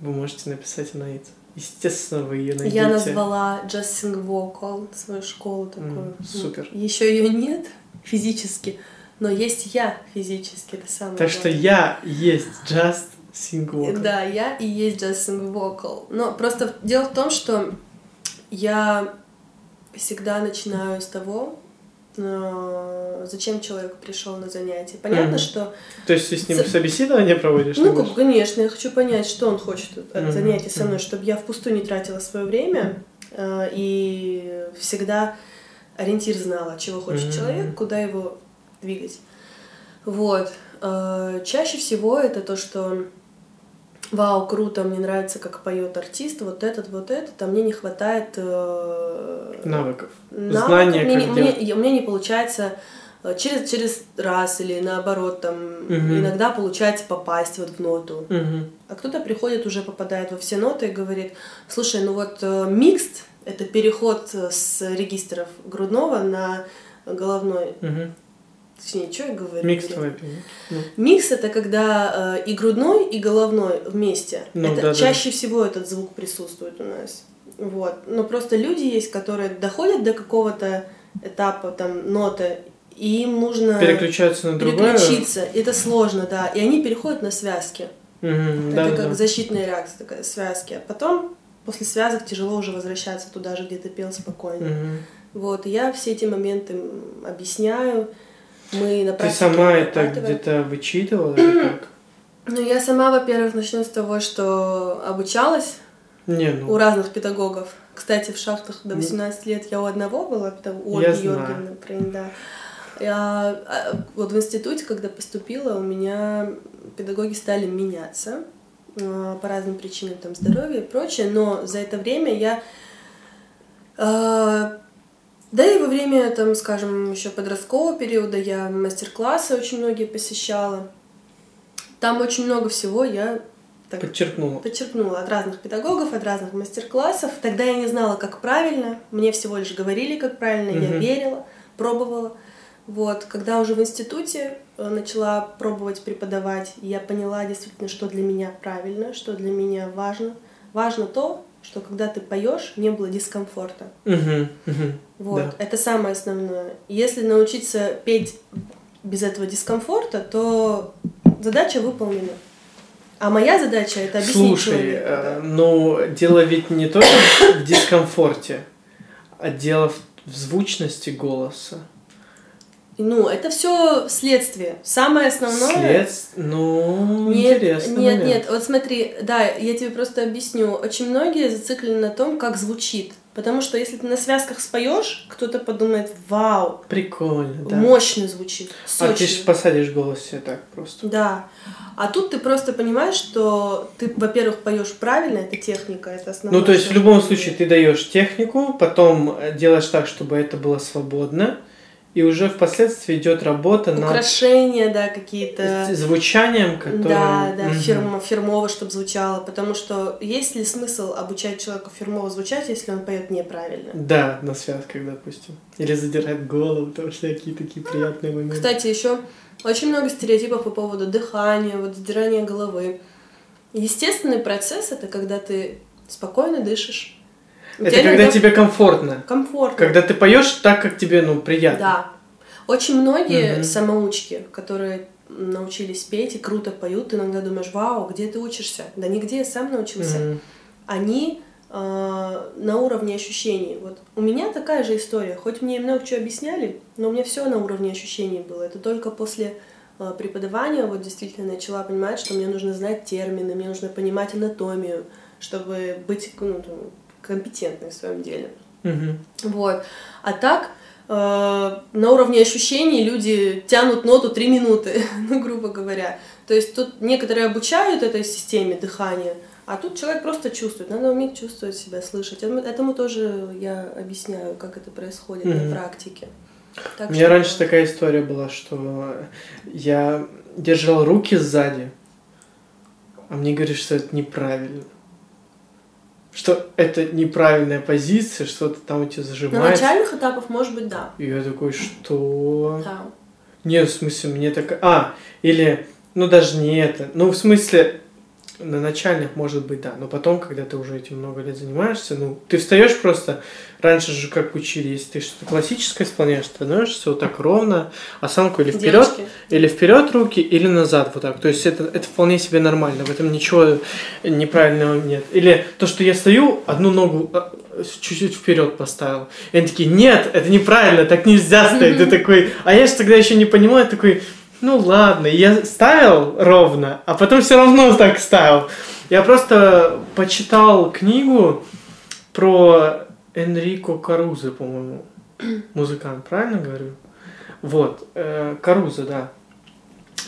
вы можете написать Анаит. Естественно, вы ее найдете. Я назвала Just Sing Vocal, свою школу такую. Супер. Еще ее нет физически, но есть я физически, это самое. Так главное. Что я есть Just Sing Vocal. Да, я и есть Just Sing Vocal. Но просто дело в том, что я всегда начинаю с того, зачем человек пришел на занятие. Понятно, что... То есть ты с ним собеседование проводишь? Ну, конечно, я хочу понять, что он хочет от занятия со мной, чтобы я впустую не тратила свое время и всегда ориентир знала, чего хочет человек, куда его двигать. Вот. Чаще всего это то, что вау, круто, мне нравится, как поет артист, вот этот, а мне не хватает навыков. Знания, у меня не получается через раз или наоборот, там иногда получается попасть вот в ноту. Угу. А кто-то приходит, уже попадает во все ноты и говорит, слушай, ну вот микст, это переход с регистров грудного на головной. Угу. Точнее, что я говорю? Микс — это когда и грудной, и головной вместе. Чаще всего этот звук присутствует у нас. Вот. Но просто люди есть, которые доходят до какого-то этапа, там, ноты, и им нужно переключаться на другое. Это сложно, да. И они переходят на связки. Это как защитная реакция, такая, связки. А потом, после связок, тяжело уже возвращаться туда же, где ты пел спокойно. Вот. И я все эти моменты объясняю. Ты сама это где-то вычитывала или как? Ну, я сама, во-первых, начну с того, что обучалась у разных педагогов. Кстати, в шахтах до 18 лет я у одного была, у Ольги Георгиевны, да. Вот в институте, когда поступила, у меня педагоги стали меняться по разным причинам, там, здоровья и прочее, но за это время я... Да и во время, там, скажем, еще подросткового периода я мастер-классы очень многие посещала. Там очень много всего я подчеркнула от разных педагогов, от разных мастер-классов. Тогда я не знала, как правильно. Мне всего лишь говорили, как правильно. Я верила, пробовала. Вот. Когда уже в институте начала пробовать преподавать, я поняла действительно, что для меня правильно, что для меня важно. Важно то, что когда ты поешь, не было дискомфорта. Вот, да. Это самое основное. Если научиться петь без этого дискомфорта, то задача выполнена. А моя задача — это объяснить человеку. Слушай, но дело ведь не только в дискомфорте, а дело в звучности голоса. Ну, это все следствие. Самое основное... интересно. Нет. Вот смотри, да, я тебе просто объясню. Очень многие зациклены на том, как звучит. Потому что если ты на связках споешь, кто-то подумает, вау. Прикольно, да. Мощно звучит, сочно. А ты же посадишь голос себе так просто. Да. А тут ты просто понимаешь, что ты, во-первых, поешь правильно, это техника, это основное. Ну, то есть в любом случае ты даешь технику, потом делаешь так, чтобы это было свободно. И уже впоследствии идет работа на украшения, да, какие-то звучанием, которые фирмово, чтобы звучало, потому что есть ли смысл обучать человеку фирмово звучать, если он поет неправильно? Да, на связках, допустим, или задирает голову, потому что такие приятные моменты. Кстати, еще очень много стереотипов по поводу дыхания, вот задирания головы. Естественный процесс — это когда ты спокойно дышишь. Это когда тебе комфортно. Комфортно. Когда ты поешь так, как тебе, приятно. Да. Очень многие самоучки, которые научились петь и круто поют, ты иногда думаешь: вау, где ты учишься? Да нигде, я сам научился. Они на уровне ощущений. Вот у меня такая же история. Хоть мне много чего объясняли, но у меня все на уровне ощущений было. Это только после преподавания вот действительно начала понимать, что мне нужно знать термины, мне нужно понимать анатомию, чтобы быть компетентной в своем деле. Вот. А так на уровне ощущений люди тянут ноту 3 минуты, грубо говоря. То есть тут некоторые обучают этой системе дыхания, а тут человек просто чувствует. Надо уметь чувствовать себя, слышать. Этому тоже я объясняю, как это происходит на практике. Так, у меня раньше такая история была, что я держал руки сзади, а мне говорят, что это неправильно. Что это неправильная позиция, что-то там у тебя зажимается. На начальных этапах, может быть, да. И я такой: что? Да. Не, в смысле, мне такая... или, даже не это. В смысле, на начальных, может быть, да. Но потом, когда ты уже этим много лет занимаешься, ты встаешь просто... Раньше же как учили, если ты что-то классическое исполняешь, ты становишься вот так ровно, осанку или вперед, или вперед руки, или назад вот так. То есть это вполне себе нормально, в этом ничего неправильного нет. Или то, что я стою, одну ногу чуть-чуть вперед поставил. И они такие: нет, это неправильно, так нельзя стоять. Ты такой, а я же тогда еще не понимаю, такой: ладно, я ставил ровно, а потом все равно так ставил. Я просто почитал книгу про Энрико Карузо, по-моему, музыкант, правильно говорю? Вот, Карузо, да.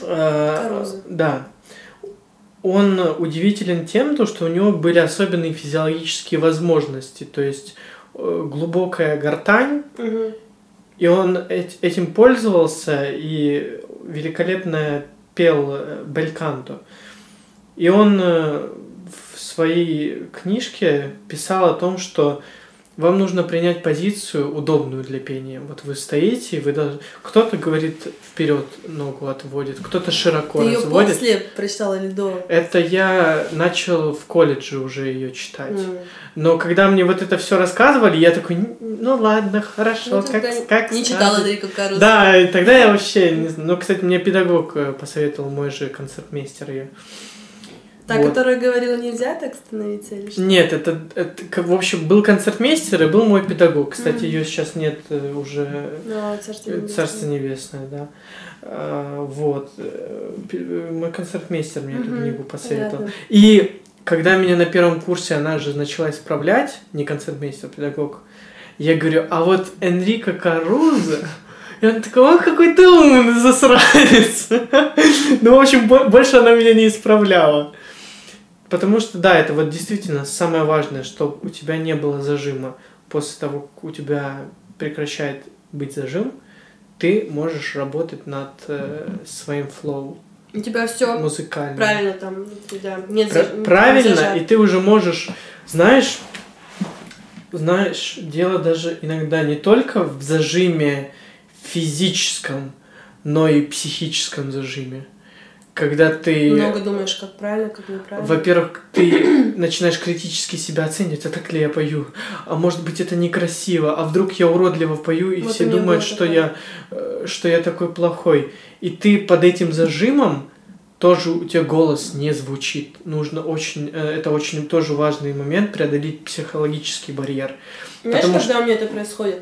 Карузо. Да. Он удивителен тем, что у него были особенные физиологические возможности, то есть глубокая гортань, и он этим пользовался и великолепно пел бельканто. И он в своей книжке писал о том, что вам нужно принять позицию, удобную для пения. Вот вы стоите, кто-то говорит: вперед ногу отводит, кто-то широко разводит. Ты ее после прочитала или до? Это я начал в колледже уже ее читать. Но когда мне вот это все рассказывали, я такой: ладно, хорошо, как не читала Энрико Карузо. Да, и тогда я вообще не знаю. Кстати, мне педагог посоветовал, мой же концертмейстер ее. Та, вот. Которая говорила: нельзя так становиться, или что? Нет, это в общем, был концертмейстер и был мой педагог. Кстати, ее сейчас нет уже. Царство небесное, да. Вот. Мой концертмейстер мне эту книгу посоветовал. Рядом. И когда меня на первом курсе она же начала исправлять, не концертмейстер, а педагог, я говорю: а вот Энрико Карузо... И он такой: он какой ты умный, засранец. В общем, больше она меня не исправляла. Потому что, да, это вот действительно самое важное, чтобы у тебя не было зажима. После того, как у тебя прекращает быть зажим, ты можешь работать над своим флоу. У тебя все музыкально. Правильно там, да. Правильно, и ты уже можешь, знаешь, дело даже иногда не только в зажиме физическом, но и психическом зажиме. Когда ты... много думаешь, как правильно, как неправильно. Во-первых, ты начинаешь критически себя оценивать: а так ли я пою? А может быть, это некрасиво? А вдруг я уродливо пою, и вот все думают, что я такой плохой. И ты под этим зажимом тоже у тебя голос не звучит. Это очень тоже важный момент — преодолеть психологический барьер. Знаешь, когда у меня это происходит?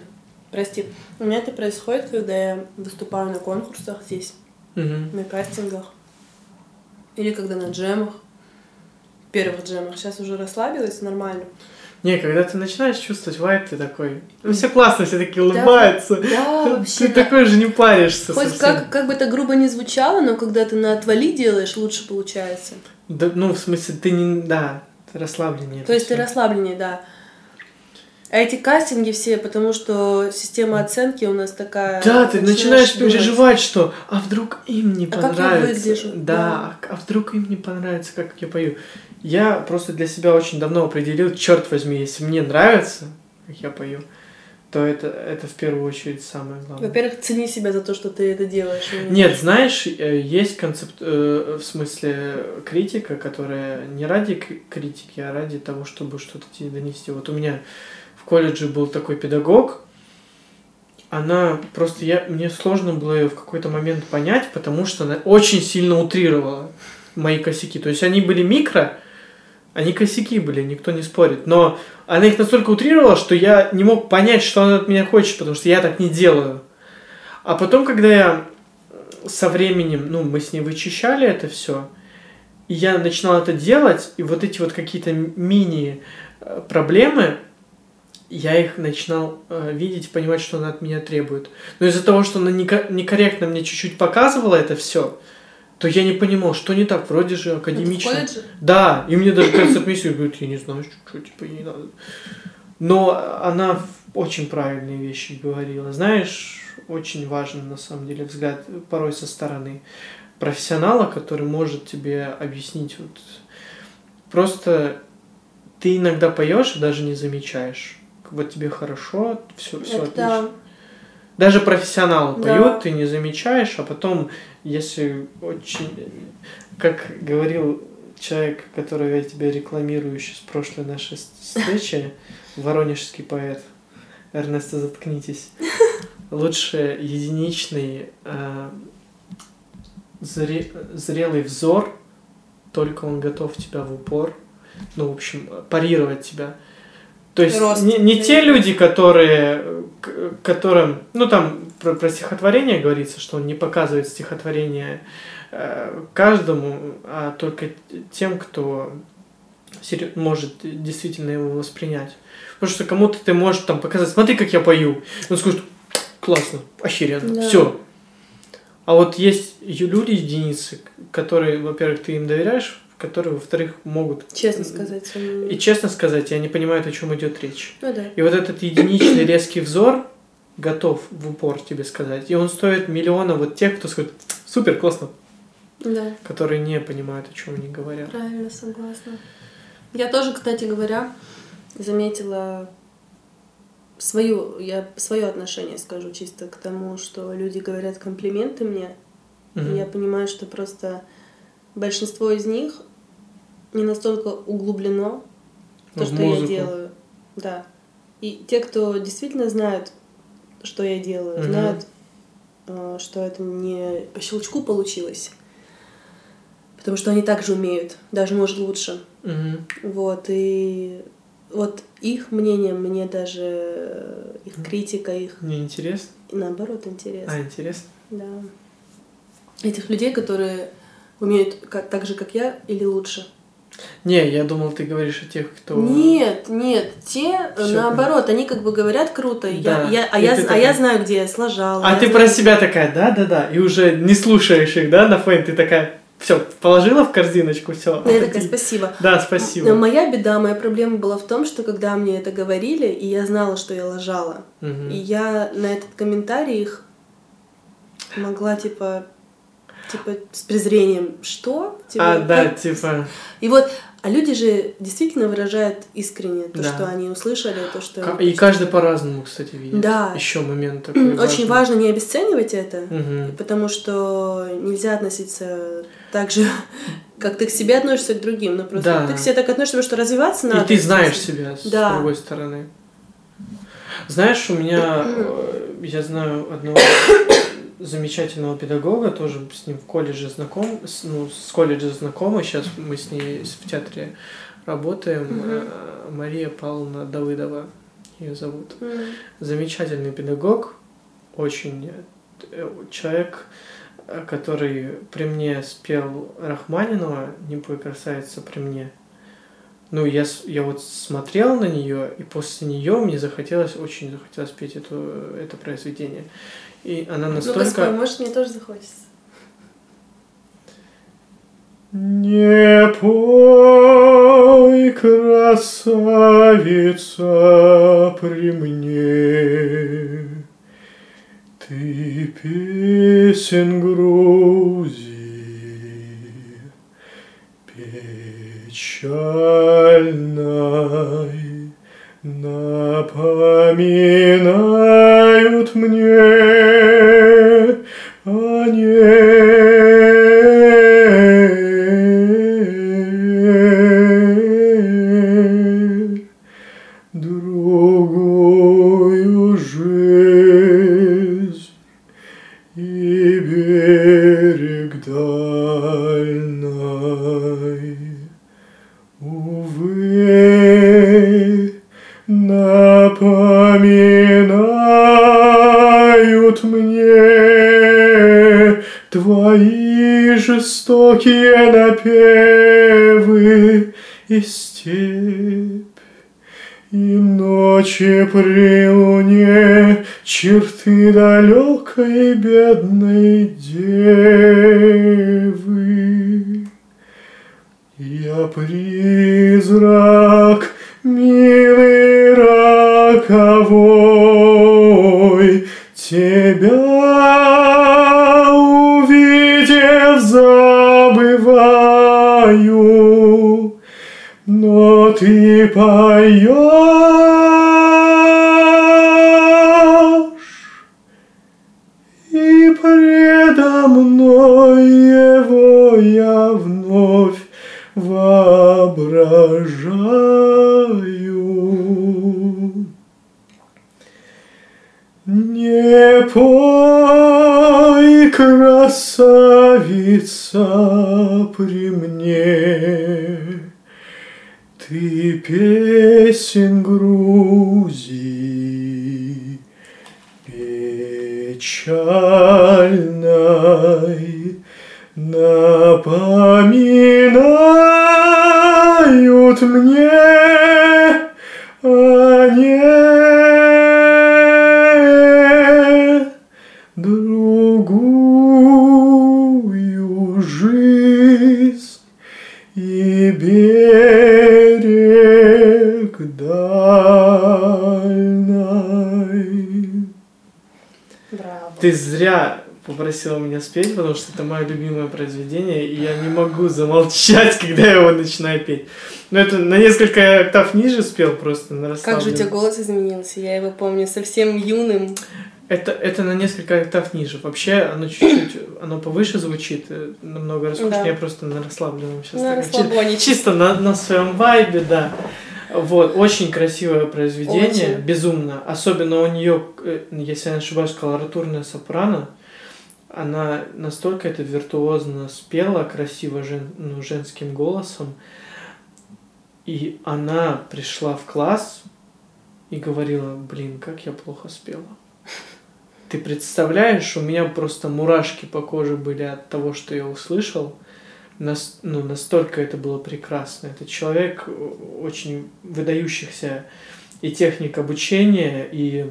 Прости, у меня это происходит, когда я выступаю на конкурсах здесь, на кастингах, или когда на джемах, первых джемах. Сейчас уже расслабилась, нормально. Не, когда ты начинаешь чувствовать вайб, ты такой: все классно, все такие улыбаются, да, вообще, ты такой же не паришься. Хоть как бы это грубо не звучало, но когда ты на отвали делаешь, лучше получается. Да, в смысле, ты расслабленнее. То есть ты расслабленнее, да. А эти кастинги все, потому что система оценки у нас такая... Да, ты начинаешь переживать, что а вдруг им не понравится. А как я выгляжу? Да, а вдруг им не понравится, как я пою. Я просто для себя очень давно определил, черт возьми, если мне нравится, как я пою, то это в первую очередь самое главное. Во-первых, цени себя за то, что ты это делаешь. Нет, знаешь, есть концепт, в смысле критика, которая не ради критики, а ради того, чтобы что-то тебе донести. Вот у меня в колледже был такой педагог, она просто... Мне сложно было ее в какой-то момент понять, потому что она очень сильно утрировала мои косяки. То есть они были микро, они косяки были, никто не спорит. Но она их настолько утрировала, что я не мог понять, что она от меня хочет, потому что я так не делаю. А потом, когда я со временем, мы с ней вычищали это все, и я начинал это делать, и вот эти вот какие-то мини-проблемы, я их начинал видеть и понимать, что она от меня требует. Но из-за того, что она некорректно мне чуть-чуть показывала это все, то я не понимал, что не так, вроде же академично. Да, и мне даже кажется, комиссия говорит, я не знаю, что типа не надо. Но она очень правильные вещи говорила. Знаешь, очень важен на самом деле взгляд порой со стороны профессионала, который может тебе объяснить. Вот. Просто ты иногда поешь и даже не замечаешь. Вот тебе хорошо, все отлично. Даже профессионал поет, ты не замечаешь, а потом, если очень, как говорил человек, которого я тебе рекламирую еще с прошлой нашей встречи, воронежский поэт, Эрнесто, заткнитесь, лучше единичный зрелый взор, только он готов тебя в упор, в общем, парировать тебя. То есть не те люди, которым, про стихотворение говорится, что он не показывает стихотворение каждому, а только тем, кто может действительно его воспринять. Потому что кому-то ты можешь там показать, смотри, как я пою. Он скажет, классно, охеренно, все. А вот есть люди, единицы, которые, во-первых, ты им доверяешь, которые, во-вторых, могут... Честно сказать. И честно сказать, я не понимаю, о чем идет речь. И вот этот единичный резкий взор готов в упор тебе сказать. И он стоит миллиона вот тех, кто скажет, супер, классно. Да. Которые не понимают, о чем они говорят. Правильно, согласна. Я тоже, кстати говоря, заметила свое отношение, скажу чисто, к тому, что люди говорят комплименты мне. Угу. И я понимаю, что просто большинство из них не настолько углублено в то, что я делаю. Да. И те, кто действительно знают, что я делаю, знают, что это не по щелчку получилось. Потому что они также умеют, даже, может, лучше. Вот. И вот их мнение, мне даже их критика, их... Мне интересно? И наоборот, интересно. А, интересно? Да. Этих людей, которые... умеют так же, как я, или лучше? Не, я думал, ты говоришь о тех, кто... Нет, те, всё, наоборот, они как бы говорят круто, да. Я знаю, где я сложала. А я ты знаю... про себя такая, да-да-да, и уже не слушаешь их, да, на фоне, ты такая, все, положила в корзиночку, все. Я такая, спасибо. Да, спасибо. Моя проблема была в том, что когда мне это говорили, и я знала, что я лажала, и я на этот комментарий их могла, типа с презрением, что? И вот, а люди же действительно выражают искренне то, что они услышали, то, что... И каждый по-разному, кстати, видит. Да. Еще момент такой очень важно не обесценивать это, потому что нельзя относиться так же, как ты к себе относишься, к другим. Но просто ты к себе так относишься, потому что развиваться надо. И ты знаешь себя, с другой стороны. Знаешь, у меня... Я знаю одного... замечательного педагога, тоже с ним в колледже знаком, с колледжа знакомы, сейчас мы с ней в театре работаем, Мария Павловна Давыдова ее зовут. Замечательный педагог, очень человек, который при мне спел Рахманинова «Не пой, красавица, при мне». Я вот смотрел на нее, и после нее мне захотелось петь это произведение. И она настолько... Господи, может, мне тоже захочется. Не пой, красавица, при мне, ты песен Грузии печальной напоминают мне о ней. Жестокие напевы и степь, и ночи при луне, черты далекой бедной девы. Я призрак, милый роковой, тебя увидев, забываю, но ты поешь, и предо мной его я вновь воображаю. Не пой, красавица, при мне, ты песен Грузии печальной напоминают мне о ней другую жизнь и берег дальний. Браво. Ты зря попросила меня спеть, потому что это мое любимое произведение, и я не могу замолчать, когда я его начинаю петь. Но это на несколько октав ниже спел просто, на расслабленном. Как же у тебя голос изменился? Я его помню совсем юным. Это на несколько октав ниже. Вообще оно чуть-чуть, оно повыше звучит, намного роскошнее, да. Я просто на расслабленном сейчас. На расслабоне. Чисто на своем вайбе, да. Вот, очень красивое произведение, очень. Безумно. Особенно у нее, если я не ошибаюсь, колоратурная сопрано. Она настолько это виртуозно спела, красиво женским голосом. И она пришла в класс и говорила: блин, как я плохо спела. Ты представляешь, у меня просто мурашки по коже были от того, что я услышал. Настолько это было прекрасно. Это человек очень выдающихся и техник обучения, и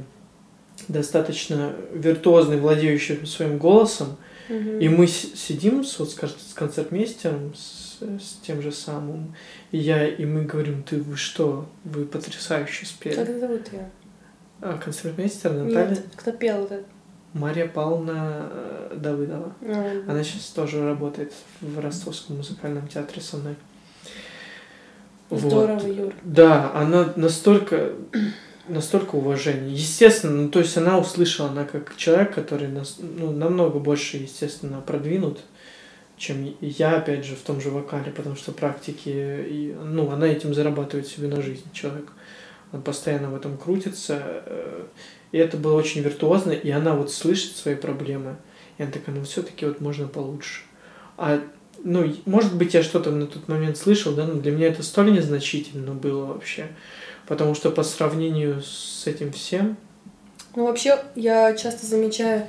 достаточно виртуозный, владеющий своим голосом. Угу. И мы сидим вот, с концертмейстером, с тем же самым, и мы говорим: ты вы что, вы потрясающе спели. Как зовут её? Концертмейстер Наталья. Нет, кто пел это? Мария Павловна Давыдова. Угу. Она сейчас тоже работает в Ростовском музыкальном театре со мной. Здорово, вот. Юр. Да, она настолько уважения. Естественно, ну, то есть она услышала, она как человек, который намного больше, естественно, продвинут, чем я, опять же, в том же вокале, потому что практики, и, ну, она этим зарабатывает себе на жизнь, человек. Он постоянно в этом крутится. И это было очень виртуозно, и она вот слышит свои проблемы. И она такая: ну, все-таки вот можно получше. Ну, может быть, я что-то на тот момент слышал, да, но для меня это столь незначительно было вообще. Потому что по сравнению с этим всем... Ну, вообще, я часто замечаю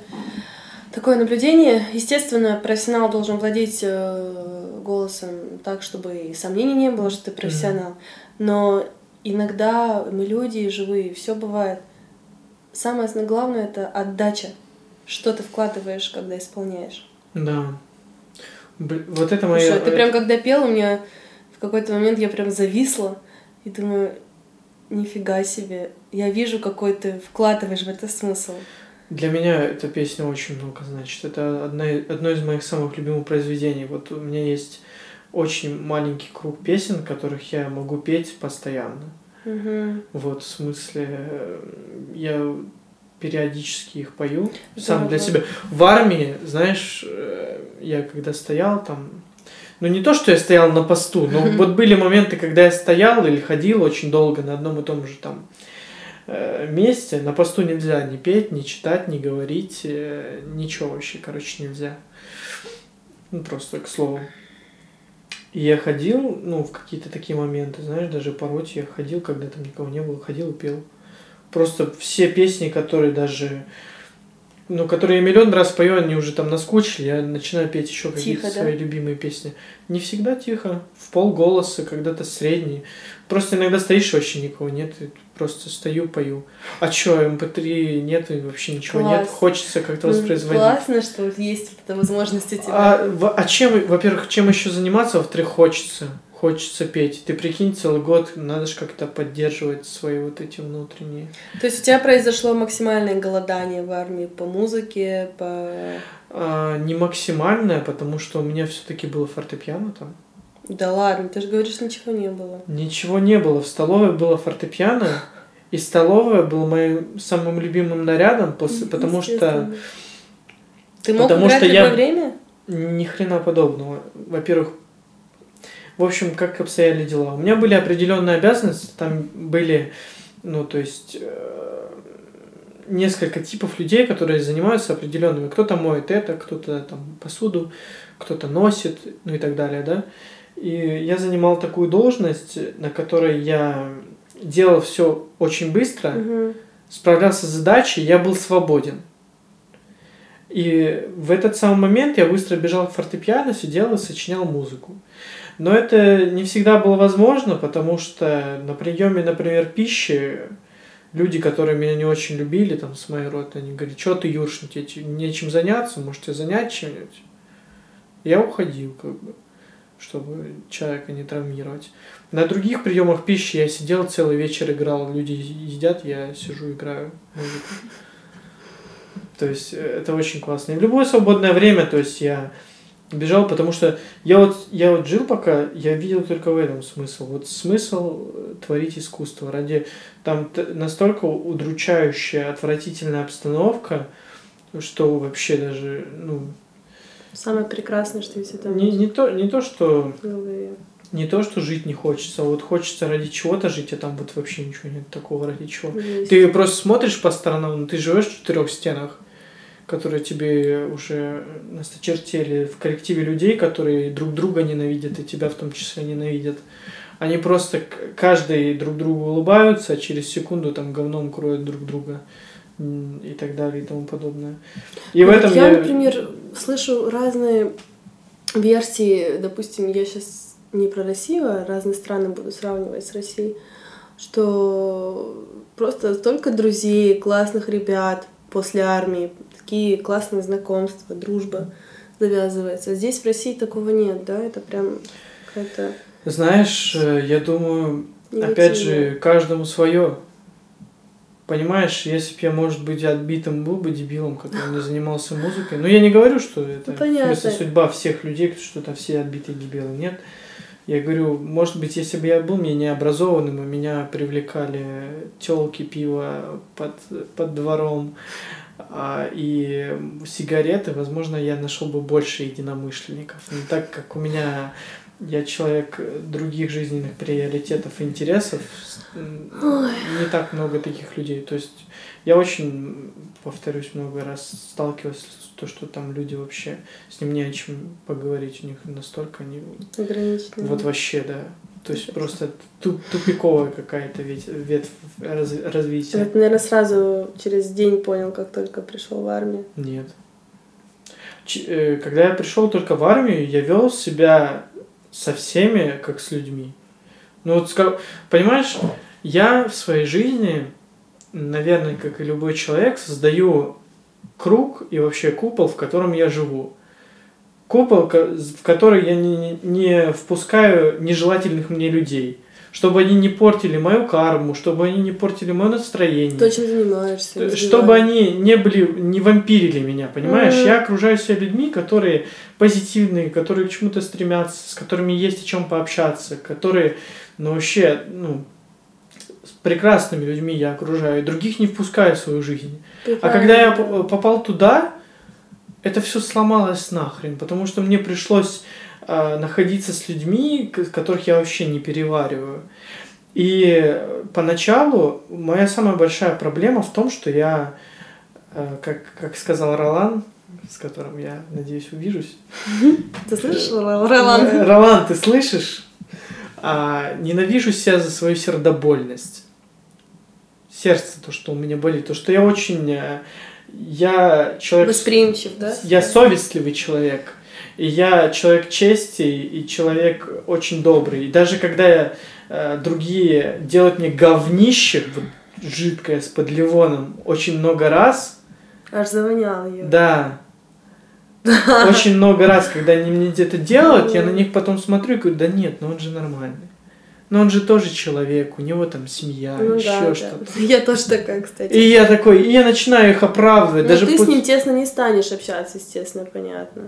такое наблюдение. Естественно, профессионал должен владеть голосом так, чтобы и сомнений не было, что ты профессионал. Mm-hmm. Но иногда мелодии живые, все бывает. Самое главное — это отдача. Что ты вкладываешь, когда исполняешь. Да. Вот это моя... Слушай, ты прям когда пел, у меня в какой-то момент я прям зависла и думаю, нифига себе, я вижу, какой ты вкладываешь в это смысл. Для меня эта песня очень много значит. Это одно из моих самых любимых произведений. Вот у меня есть очень маленький круг песен, которых я могу петь постоянно. Угу. Вот, в смысле, я периодически их пою сам для себя. В армии, знаешь, я когда стоял там... Ну, не то, что я стоял на посту, но вот были моменты, когда я стоял или ходил очень долго на одном и том же там... месте. На посту нельзя ни петь, ни читать, ни говорить, ничего вообще, короче, нельзя. Ну, просто к слову. И я ходил, ну, в какие-то такие моменты, знаешь, даже пороть я ходил, когда там никого не было, ходил и пел. Просто все песни, которые даже, ну, которые я миллион раз пою, они уже там наскучили, я начинаю петь еще какие-то свои любимые песни. Не всегда тихо, в полголоса, когда-то средний. Просто иногда стоишь, вообще никого нет, и просто стою, пою. А чё, MP3 нет, и вообще ничего нет, хочется как-то воспроизводить. Классно, что есть эта возможность у тебя. А чем, во-первых, чем еще заниматься, во-вторых, хочется петь. Ты прикинь, целый год надо же как-то поддерживать свои вот эти внутренние. То есть у тебя произошло максимальное голодание в армии по музыке, по... не максимальное, потому что у меня все-таки было фортепиано там. Да ладно, ты же говоришь, ничего не было. Ничего не было. В столовой было фортепиано, и столовая была моим самым любимым нарядом, потому что... Ты мог играть в любое время? Ни хрена подобного. Во-первых, в общем, как обстояли дела. У меня были определенные обязанности, там были, ну, то есть, несколько типов людей, которые занимаются определенными. Кто-то моет это, кто-то там посуду, кто-то носит, ну и так далее, да. И я занимал такую должность, на которой я делал все очень быстро, справлялся с задачей, я был свободен. И в этот самый момент я быстро бежал к фортепиано, сидел и сочинял музыку. Но это не всегда было возможно, потому что на приеме, например, пищи люди, которые меня не очень любили, там, с моей роты, они говорили, что ты, Юршин, тебе нечем заняться, может, тебе занять чем-нибудь? Я уходил, как бы, чтобы человека не травмировать. На других приемах пищи я сидел целый вечер, играл, люди едят, я сижу, играю музыку. То есть это очень классно. И в любое свободное время, то есть я... бежал, потому что я вот жил пока, я видел только в этом смысл. Вот смысл творить искусство. Ради там настолько удручающая, отвратительная обстановка, что вообще даже, ну... Самое прекрасное, что есть это... Не то, что жить не хочется, а вот хочется ради чего-то жить, а там вот вообще ничего нет такого, ради чего. Есть. Ты просто смотришь по сторонам, ты живешь в 4 стенах, которые тебе уже насточертели в коллективе людей, которые друг друга ненавидят, и тебя в том числе ненавидят. Они просто каждый друг другу улыбаются, а через секунду там говном кроют друг друга и так далее и тому подобное. И вот в этом я, например, слышу разные версии, допустим, я сейчас не про Россию, а разные страны буду сравнивать с Россией, что просто столько друзей, классных ребят после армии, такие классные знакомства, дружба завязывается. Здесь в России такого нет, да? Это прям какая-то... Знаешь, я думаю, негативно. Опять же, каждому свое. Понимаешь, если бы я, может быть, отбитым был бы дебилом, который не занимался музыкой. Но я не говорю, что это, в смысле, судьба всех людей, что-то все отбитые дебилы. Нет. Я говорю, может быть, если бы я был мне необразованным, и меня привлекали тёлки, пиво под двором и сигареты, возможно, я нашел бы больше единомышленников. Но так как у меня я человек других жизненных приоритетов и интересов, не так много таких людей. То есть я очень, повторюсь, много раз сталкиваюсь с то, что там люди вообще, с ним не о чем поговорить, у них настолько они... Ограниченные. Вот вообще, да. То есть просто тупиковая какая-то ветвь развития. Ты, наверное, сразу через день понял, как только пришел в армию? Нет. Когда я пришел только в армию, я вел себя со всеми, как с людьми. Ну вот, понимаешь, я в своей жизни, наверное, как и любой человек, создаю... круг и вообще купол, в котором я живу. купол, в который я не впускаю нежелательных мне людей. Чтобы они не портили мою карму, чтобы они не портили мое настроение. То, чем занимаешься. Чтобы они не вампирили меня, понимаешь? Mm-hmm. Я окружаю себя людьми, которые позитивные, которые к чему-то стремятся, с которыми есть о чем пообщаться, которые, ну, вообще, ну, с прекрасными людьми я окружаю, других не впускаю в свою жизнь. Прекрасно. А когда я попал туда, это все сломалось нахрен, потому что мне пришлось находиться с людьми, которых я вообще не перевариваю. И поначалу моя самая большая проблема в том, что я, как сказал Ролан, с которым я, надеюсь, увижусь. Ты слышишь, Ролан? Ролан, ты слышишь? Ненавижу себя за свою сердобольность. Сердце, то, что у меня болит, то, что я очень... Я человек... Восприимчив, да? Я совестливый человек. И я человек чести, и человек очень добрый. И даже когда другие делают мне говнище, вот, жидкое с подливоном, очень много раз... Аж завоняло её. Да. Очень много раз, когда они мне где-то делают, я на них потом смотрю и говорю, да нет, но он же нормальный. Но он же тоже человек, у него там семья, ну, еще да, что-то. Да. Я тоже такая, кстати. И я такой, и я начинаю их оправдывать. Но даже ты с ним тесно не станешь общаться, естественно, понятно.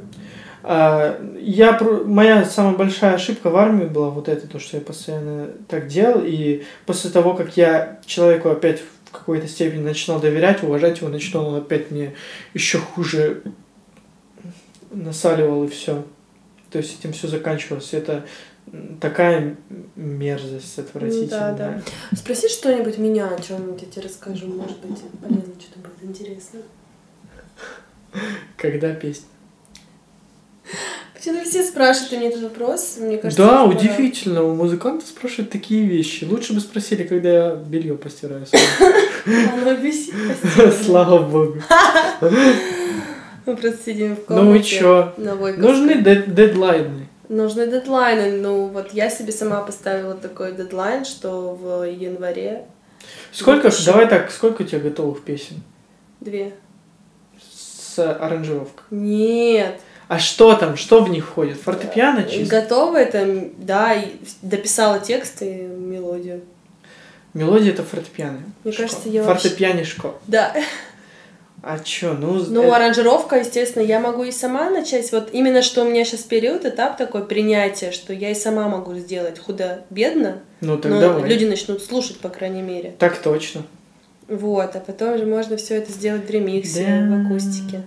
Моя самая большая ошибка в армии была вот это, то, что я постоянно так делал. И после того, как я человеку опять в какой-то степени начинал доверять, уважать его, начинал, он опять мне еще хуже насаливал, и все. То есть этим все заканчивалось. Это... Такая мерзость отвратительная. Да, да. Спроси что-нибудь меня, о чем я тебе расскажу. Может быть, полезно, что-то будет интересно. Когда песня? Почему все спрашивают мне этот вопрос? Мне кажется, да, удивительно. Пора. У музыкантов спрашивают такие вещи. Лучше бы спросили, когда я белье постираю. Оно висит. Слава богу. Мы просто сидим в комнате. Ну и что? Нужны дедлайны. Нужны дедлайны. Ну, вот я себе сама поставила такой дедлайн, что в январе... Сколько, выпущу... Давай так, сколько у тебя готовых песен? 2. С аранжировкой? Нет. А что там? Что в них входит? Фортепиано чисто? Готовые там, да, и дописала текст и мелодию. Мелодия — это фортепиано? Мне кажется, я вообще... Фортепианишко? Да. А чё, аранжировка, естественно, я могу и сама начать. Вот именно что у меня сейчас период, этап такой принятия, что я и сама могу сделать худо-бедно. Ну, так давай. Люди начнут слушать, по крайней мере. Так точно. Вот, а потом же можно все это сделать в ремиксе, в акустике.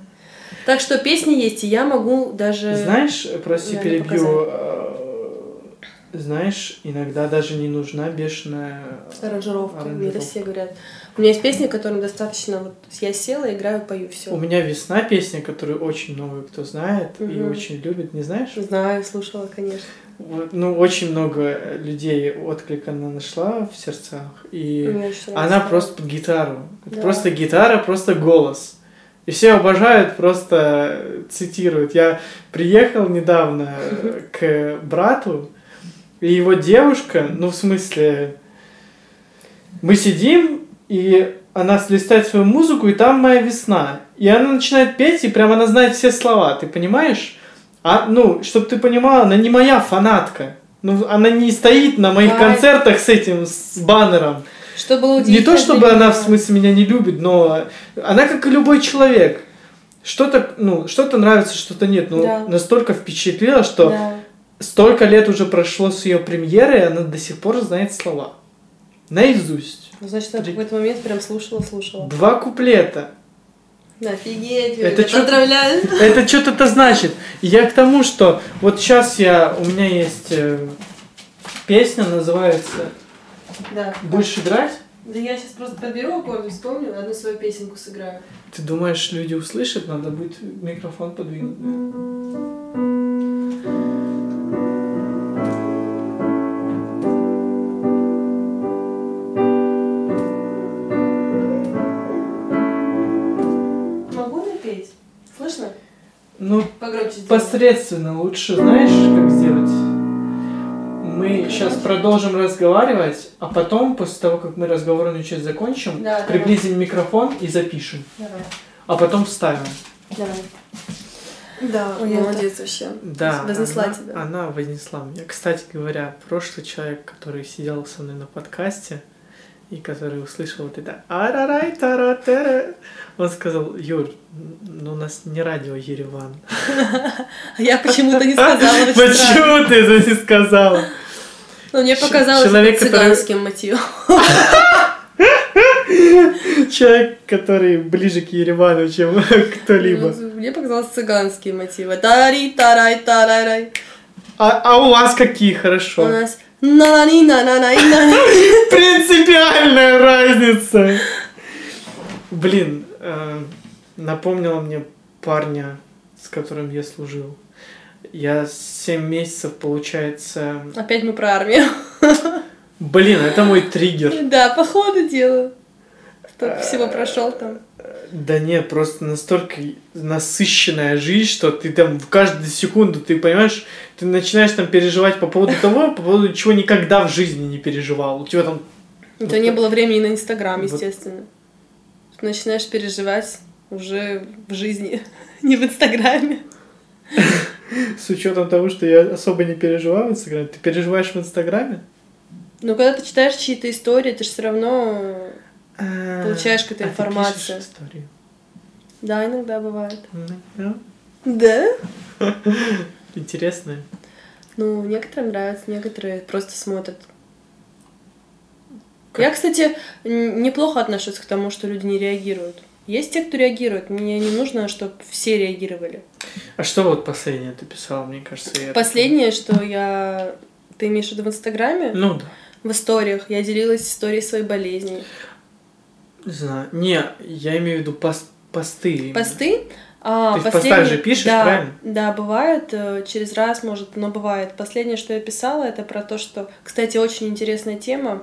Так что песни есть, и я могу даже... Знаешь, прости, перебью... Знаешь, иногда даже не нужна бешеная аранжировка. Мне это все говорят. У меня есть песни, которым достаточно... Вот я села, играю, пою, все. У меня «Весна» песня, которую очень много кто знает и очень любит. Не знаешь? Знаю, слушала, конечно. Вот, ну, очень много людей отклик она нашла в сердцах. И она просто под гитару. Да. Просто гитара, просто голос. И все обожают, просто цитируют. Я приехал недавно к брату, и его девушка, ну, в смысле, мы сидим, и она листает свою музыку, и там «Моя весна». И она начинает петь, и прям она знает все слова, ты понимаешь? Ну, чтобы ты понимала, она не моя фанатка. Ну, она не стоит на моих концертах с этим, с баннером. Что было удивительно. Не то, чтобы она, в смысле, меня не любит, но она, как и любой человек, что-то нравится, что-то нет. Но настолько впечатлила, что... Да. Столько лет уже прошло с ее премьеры, и она до сих пор знает слова. Наизусть. Ну, значит, она в какой-то момент прям слушала. 2 куплета. Офигеть, я поздравляю. Это что-то значит. Я к тому, что вот сейчас у меня есть песня, называется «Будешь играть?» Да я сейчас просто подберу аккорды, вспомню, одну свою песенку сыграю. Ты думаешь, люди услышат? Надо будет микрофон подвинуть. Ну, посредственно лучше, знаешь, как сделать? Мы сейчас продолжим разговаривать, а потом, после того, как мы разговорную часть закончим, приблизим микрофон и запишем. Давай. А потом вставим. Давай. Да, молодец вообще. Да, вознесла она, тебя. Она вознесла меня. Кстати говоря, прошлый человек, который сидел со мной на подкасте и который услышал вот это «Арарай таратера», он сказал: «Юр, ну у нас не радио Ереван». Я почему-то не сказала. Почему ты это не сказала? Ну, мне показалось это цыганским мотивом. Человек, который ближе к Еревану, чем кто-либо. Мне показалось цыганские мотивы. Тари, тарай, тарай. А у вас какие? Хорошо. У нас принципиальная разница. Блин, напомнила мне парня, с которым я служил. Я 7 месяцев, получается... Опять мы про армию. Блин, это мой триггер. Да, по ходу дела. Столько всего прошел там. Да нет, просто настолько насыщенная жизнь, что ты там в каждую секунду, ты понимаешь, ты начинаешь там переживать по поводу того, по поводу чего никогда в жизни не переживал. У тебя там... Это не было времени на Инстаграм, естественно. Ты начинаешь переживать уже в жизни, не в Инстаграме. С учетом того, что я особо не переживаю в Инстаграме. Ты переживаешь в Инстаграме? Ну, когда ты читаешь чьи-то истории, ты же все равно получаешь какую-то информацию. А ты пишешь историю? Да, иногда бывает. Да? Интересные. Ну, некоторым нравятся, некоторые просто смотрят. Я, кстати, неплохо отношусь к тому, что люди не реагируют. Есть те, кто реагирует. Мне не нужно, чтобы все реагировали. А что вот последнее ты писала, мне кажется? Последнее, что я... Ты имеешь в виду в Инстаграме? Ну да. В историях. Я делилась историей своей болезни. Не знаю. Не, я имею в виду посты. Именно. Посты? Ты в постах же пишешь, да, правильно? Да, бывает. Через раз, может, но бывает. Последнее, что я писала, это про то, что... Кстати, очень интересная тема.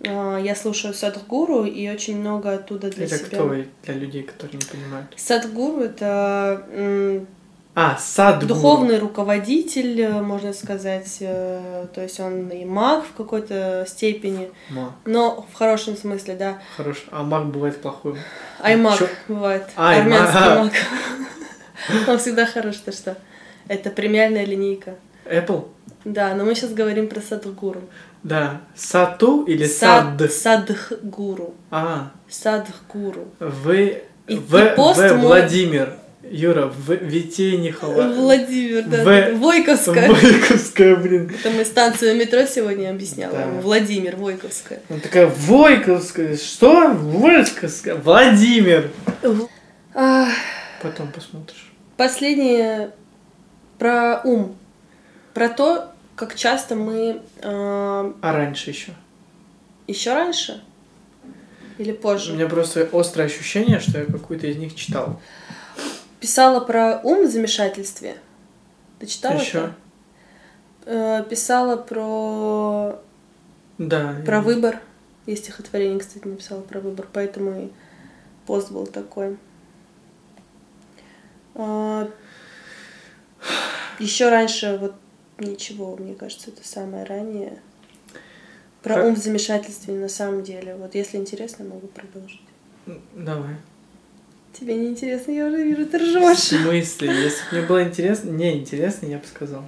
Я слушаю Садхгуру и очень много оттуда для себя. Это кто для людей, которые не понимают? Садхгуру — это Садхгуру. Духовный руководитель, можно сказать. То есть он и маг в какой-то степени. Маг. Но в хорошем смысле, да. Хорош. А маг бывает плохой. Аймаг бывает. Армянский маг. Он всегда хорош, то что. Это премиальная линейка. Apple? Да, но мы сейчас говорим про Садхгуру. Да. Сату или Сад? Садхгуру. Садхгуру. В Владимир. Юра, Витей не хватает. Владимир, да. Войковская. Войковская, блин. Это мы станцию метро сегодня объясняла. Да. Владимир, Войковская. Она такая, Войковская? Что? Войковская? Владимир. Потом посмотришь. Последнее про ум. Про то, как часто мы... А раньше еще? Еще раньше? Или позже? У меня просто острое ощущение, что я какую-то из них читал. Писала про ум в замешательстве. Ты читала еще? Это? Писала про... Да. Про выбор. Я стихотворение, кстати, написала про выбор, поэтому и пост был такой. Еще раньше вот ничего, мне кажется, это самое раннее. Про ум в замешательстве на самом деле. Вот если интересно, могу продолжить. Давай. Тебе не интересно, я уже вижу, ты ржёшь. В смысле? Если бы мне было интересно, я бы сказал.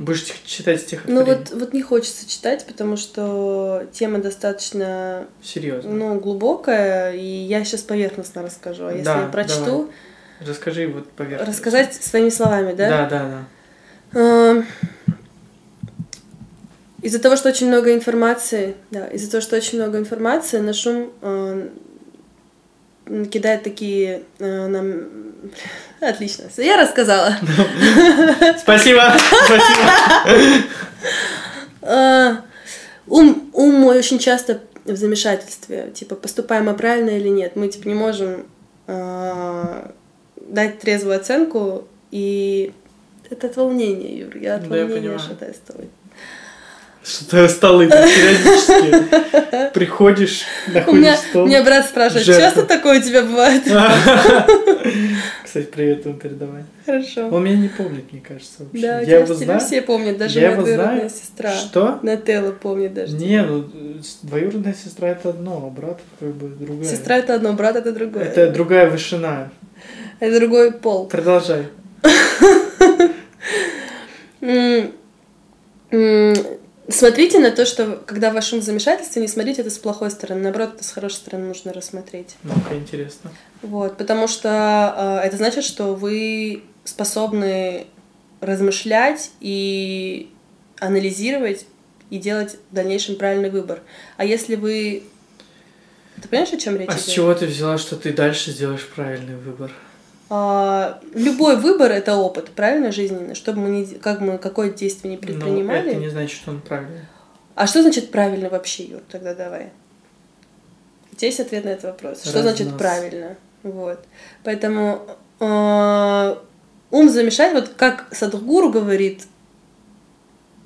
Будешь читать стихотворение? Ну вот не хочется читать, потому что тема достаточно... Серьёзно. Ну, глубокая, и я сейчас поверхностно расскажу. А если я прочту... Давай. Расскажи вот поверхностно. Рассказать своими словами, да? Да. Из-за того, что очень много информации, наш ум кидает такие нам... Отлично, я рассказала. Спасибо. Ум мой очень часто в замешательстве. Типа, поступаем мы правильно или нет. Мы типа не можем дать трезвую оценку. И это от волнения, Юр. Я от волнения шатаюсь с тобой. Что-то столы периодически приходишь, находишь стол. У меня брат спрашивает, часто такое у тебя бывает? Кстати, привет ему передавай. Хорошо. Он меня не помнит, мне кажется, вообще. Да, тебя все помнят, даже моя двоюродная сестра. Что? Нателла помнит даже. Не, ну двоюродная сестра — это одно, а брат — это другое. Сестра — это одно, брат — это другое. Это другая вышина. Это другой пол. Продолжай. Смотрите на то, что когда в вашем замешательстве, не смотрите это с плохой стороны. Наоборот, это с хорошей стороны нужно рассмотреть. Ну-ка, интересно. Вот, потому что это значит, что вы способны размышлять и анализировать и делать в дальнейшем правильный выбор. А если вы... Ты понимаешь, о чем речь идет? А с чего ты взяла, что ты дальше сделаешь правильный выбор? Любой выбор — это опыт, правильно, жизненный. Чтобы мы не, как мы какое действие не предпринимали. Но это не значит, что он правильный. А что значит правильно вообще, Юр? Тогда давай. У тебя есть ответ на этот вопрос. Что значит правильно? Вот. Поэтому ум замешать, вот как Садхгуру говорит,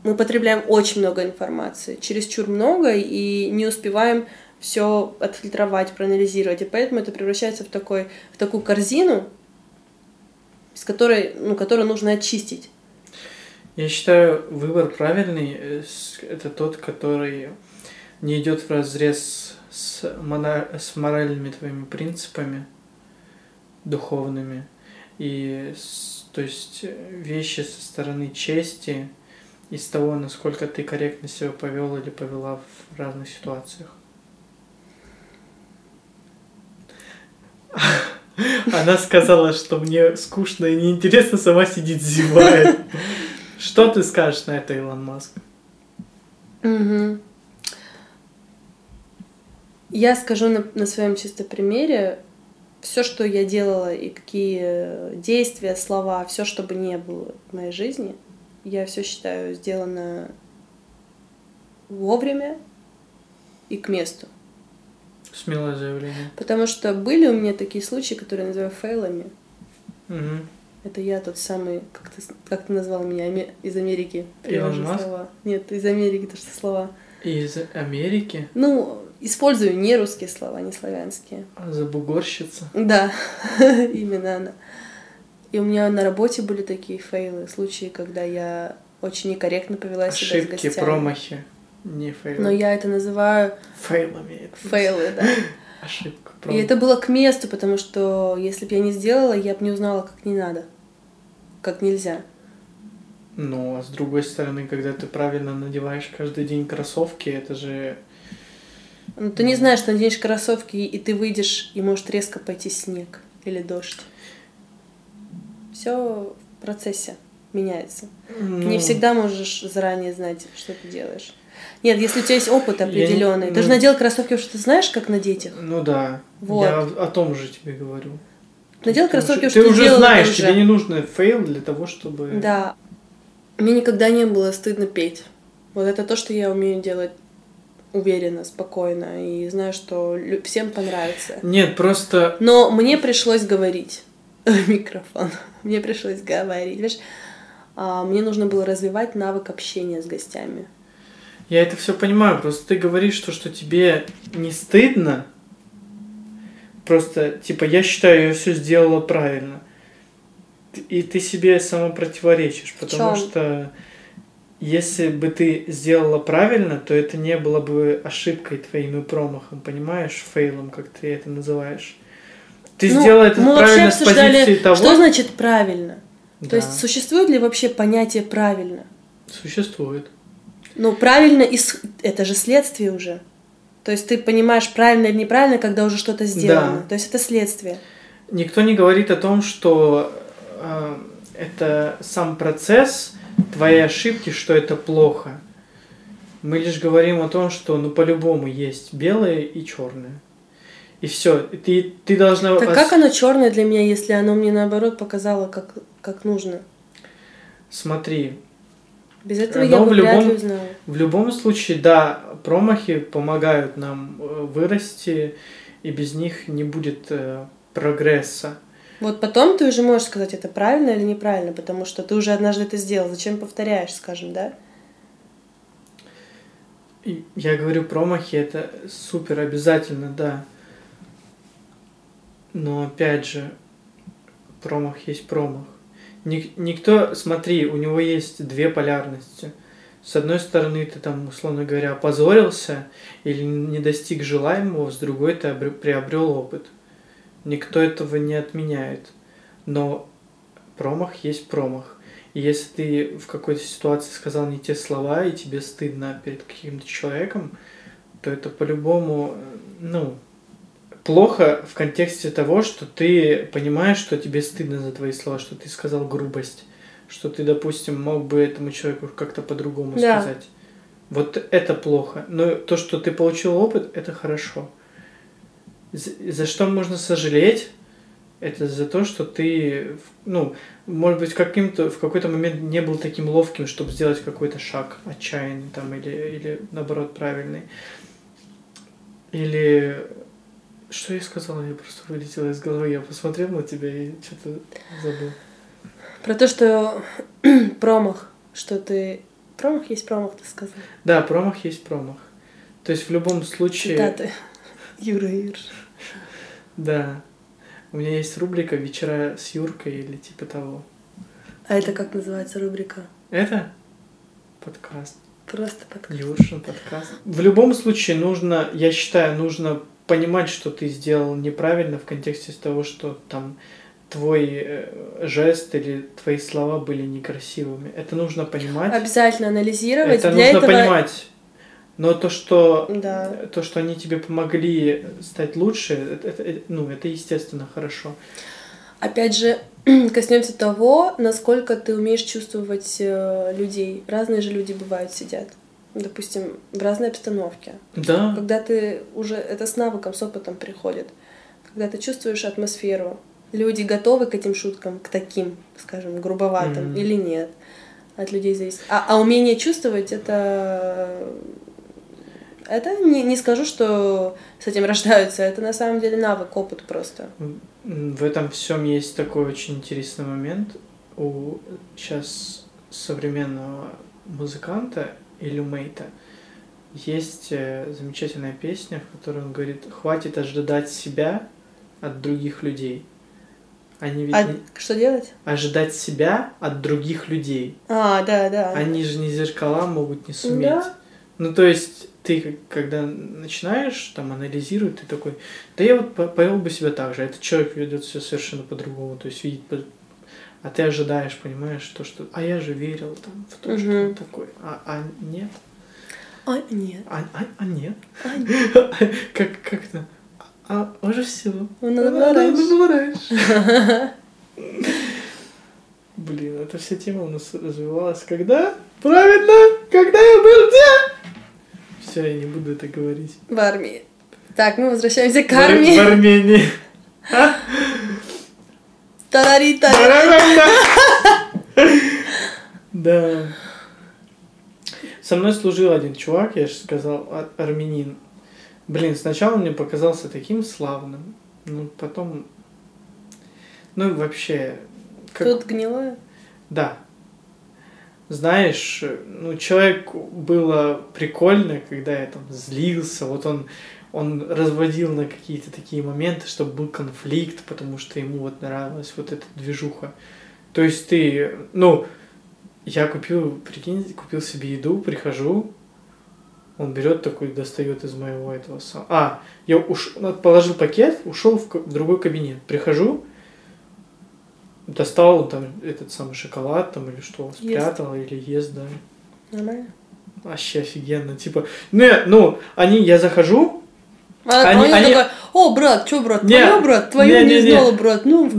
мы потребляем очень много информации, чересчур много, и не успеваем все отфильтровать, проанализировать. И поэтому это превращается в такую корзину, с которой, которую нужно очистить. Я считаю, выбор правильный – это тот, который не идет в разрез с моральными твоими принципами духовными. И, то есть, вещи со стороны чести, из того, насколько ты корректно себя повел или повела в разных ситуациях. Она сказала, что мне скучно и неинтересно, сама сидит, зевает. Что ты скажешь на это, Илон Маск? Я скажу на своем чисто примере. Все, что я делала, и какие действия, слова, все, что бы ни было в моей жизни, я все считаю сделано вовремя и к месту. Смелое заявление. Потому что были у меня такие случаи, которые я называю фейлами. Угу. Это я тот самый, как ты назвал меня, из Америки. Илон Маск? Нет, из Америки то, что слова. Из Америки? Использую не русские слова, не славянские. А забугорщица? Да, именно она. И у меня на работе были такие фейлы, случаи, когда я очень некорректно повела себя с гостями. Ошибки, промахи, не фейлы. Но я это называю... Фейлами. Фейлы, да. Ошибка, промах. И это было к месту, потому что если бы я не сделала, я бы не узнала, как не надо, как нельзя. А с другой стороны, когда ты правильно надеваешь каждый день кроссовки, это же... Ты не знаешь, что наденешь кроссовки, и ты выйдешь, и может резко пойти снег или дождь. Все в процессе меняется. Не всегда можешь заранее знать, что ты делаешь. Нет, если у тебя есть опыт определенный. Ты же надел кроссовки, потому что ты знаешь, как надеть их. Да. Вот. Я о том же тебе говорю. Надел кроссовки, потому что ты уже знаешь, тебе не нужно фейл для того, чтобы... Да. Мне никогда не было стыдно петь. Вот это то, что я умею делать. Уверенно, спокойно, и знаю, что всем понравится. Нет, просто... Но мне пришлось говорить. Микрофон. Мне пришлось говорить. Видишь, мне нужно было развивать навык общения с гостями. Я это все понимаю, просто ты говоришь, что тебе не стыдно. Просто, я считаю, я все сделала правильно. И ты себе сама противоречишь, потому что... Если бы ты сделала правильно, то это не было бы ошибкой твоим и промахом, понимаешь, фейлом, как ты это называешь. Ты сделала это правильно с позиции того... Что значит правильно? Да. То есть существует ли вообще понятие правильно? Существует. Правильно, это же следствие уже. То есть ты понимаешь, правильно или неправильно, когда уже что-то сделано. Да. То есть это следствие. Никто не говорит о том, что это сам процесс... твои ошибки, что это плохо. Мы лишь говорим о том, что по-любому есть белое и черное. И все. Ты должна... Так как оно черное для меня, если оно мне наоборот показало, как нужно? Смотри. Без этого я бы вряд ли узнала. В любом случае, да, промахи помогают нам вырасти, и без них не будет прогресса. Вот потом ты уже можешь сказать, это правильно или неправильно, потому что ты уже однажды это сделал. Зачем повторяешь, скажем, да? Я говорю, промахи — это супер обязательно, да. Но опять же, промах есть промах. Никто, смотри, у него есть две полярности. С одной стороны, ты там, условно говоря, опозорился или не достиг желаемого, с другой ты приобрел опыт. Никто этого не отменяет. но промах есть промах. И если ты в какой-то ситуации сказал не те слова, и тебе стыдно перед каким-то человеком, то это по-любому, плохо в контексте того, что ты понимаешь, что тебе стыдно за твои слова, что ты сказал грубость, что ты, допустим, мог бы этому человеку как-то по-другому сказать. Вот это плохо. Но то, что ты получил опыт, это хорошо. За что можно сожалеть? Это за то, что ты, может быть, в какой-то момент не был таким ловким, чтобы сделать какой-то шаг отчаянный там, или наоборот, правильный. Или... Что я сказала? Я просто вылетела из головы. Я посмотрела на тебя и что-то забыла. Про то, что промах, что ты... Промах есть промах, ты сказал. Да, промах есть промах. То есть в любом случае... Цитаты. Юра Юршин. Да. У меня есть рубрика «Вечера с Юркой» или типа того. А это как называется рубрика? Это подкаст. Просто подкаст. Юршин подкаст. В любом случае нужно понимать, что ты сделал неправильно в контексте того, что там твой жест или твои слова были некрасивыми. Это нужно понимать. Обязательно анализировать. Это нужно понимать. Но то, что они тебе помогли стать лучше, это естественно хорошо. Опять же, коснемся того, насколько ты умеешь чувствовать людей. Разные же люди бывают, сидят, допустим, в разной обстановке. Да. Когда ты уже это с навыком, с опытом приходит. Когда ты чувствуешь атмосферу, люди готовы к этим шуткам, к таким, скажем, грубоватым или нет. От людей зависит. А умение чувствовать это не скажу, что с этим рождаются. Это на самом деле навык, опыт просто. В этом всем есть такой очень интересный момент. У сейчас современного музыканта Иллюмейта есть замечательная песня, в которой он говорит: «Хватит ожидать себя от других людей». Они ведь Что делать? Ожидать себя от других людей. Да. Они же не зеркала, могут не суметь. Да. То есть... Ты, когда начинаешь там анализировать, ты такой, да я вот повел бы себя так же, а этот человек ведет все совершенно по-другому, то есть видит, а ты ожидаешь, понимаешь, то, что, а я же верил там в то, что он такой, а нет. А нет. А нет. Как-то, а уже всего. Надо было раньше. Блин, эта вся тема у нас развивалась, когда? Правильно, когда я был где? Все, я не буду это говорить. В армии. Так, мы возвращаемся к армии. В Армении. Да. Со мной служил один чувак, я же сказал, армянин. Блин, сначала он мне показался таким славным, потом... вообще... Тут гнилое? Да. Знаешь, человеку было прикольно, когда я там злился, вот он разводил на какие-то такие моменты, чтобы был конфликт, потому что ему вот нравилась вот эта движуха. То есть ты, я купил себе еду, прихожу, он берет такой, достает из моего этого самого. Я положил пакет, ушел в другой кабинет, прихожу, достал он там этот самый шоколад там или что, спрятал ест. Или ест, да. Нормально. Вообще офигенно. Типа, я захожу. Они такая, брат, что, брат, твоё, брат, твою не знала, брат, вкусно,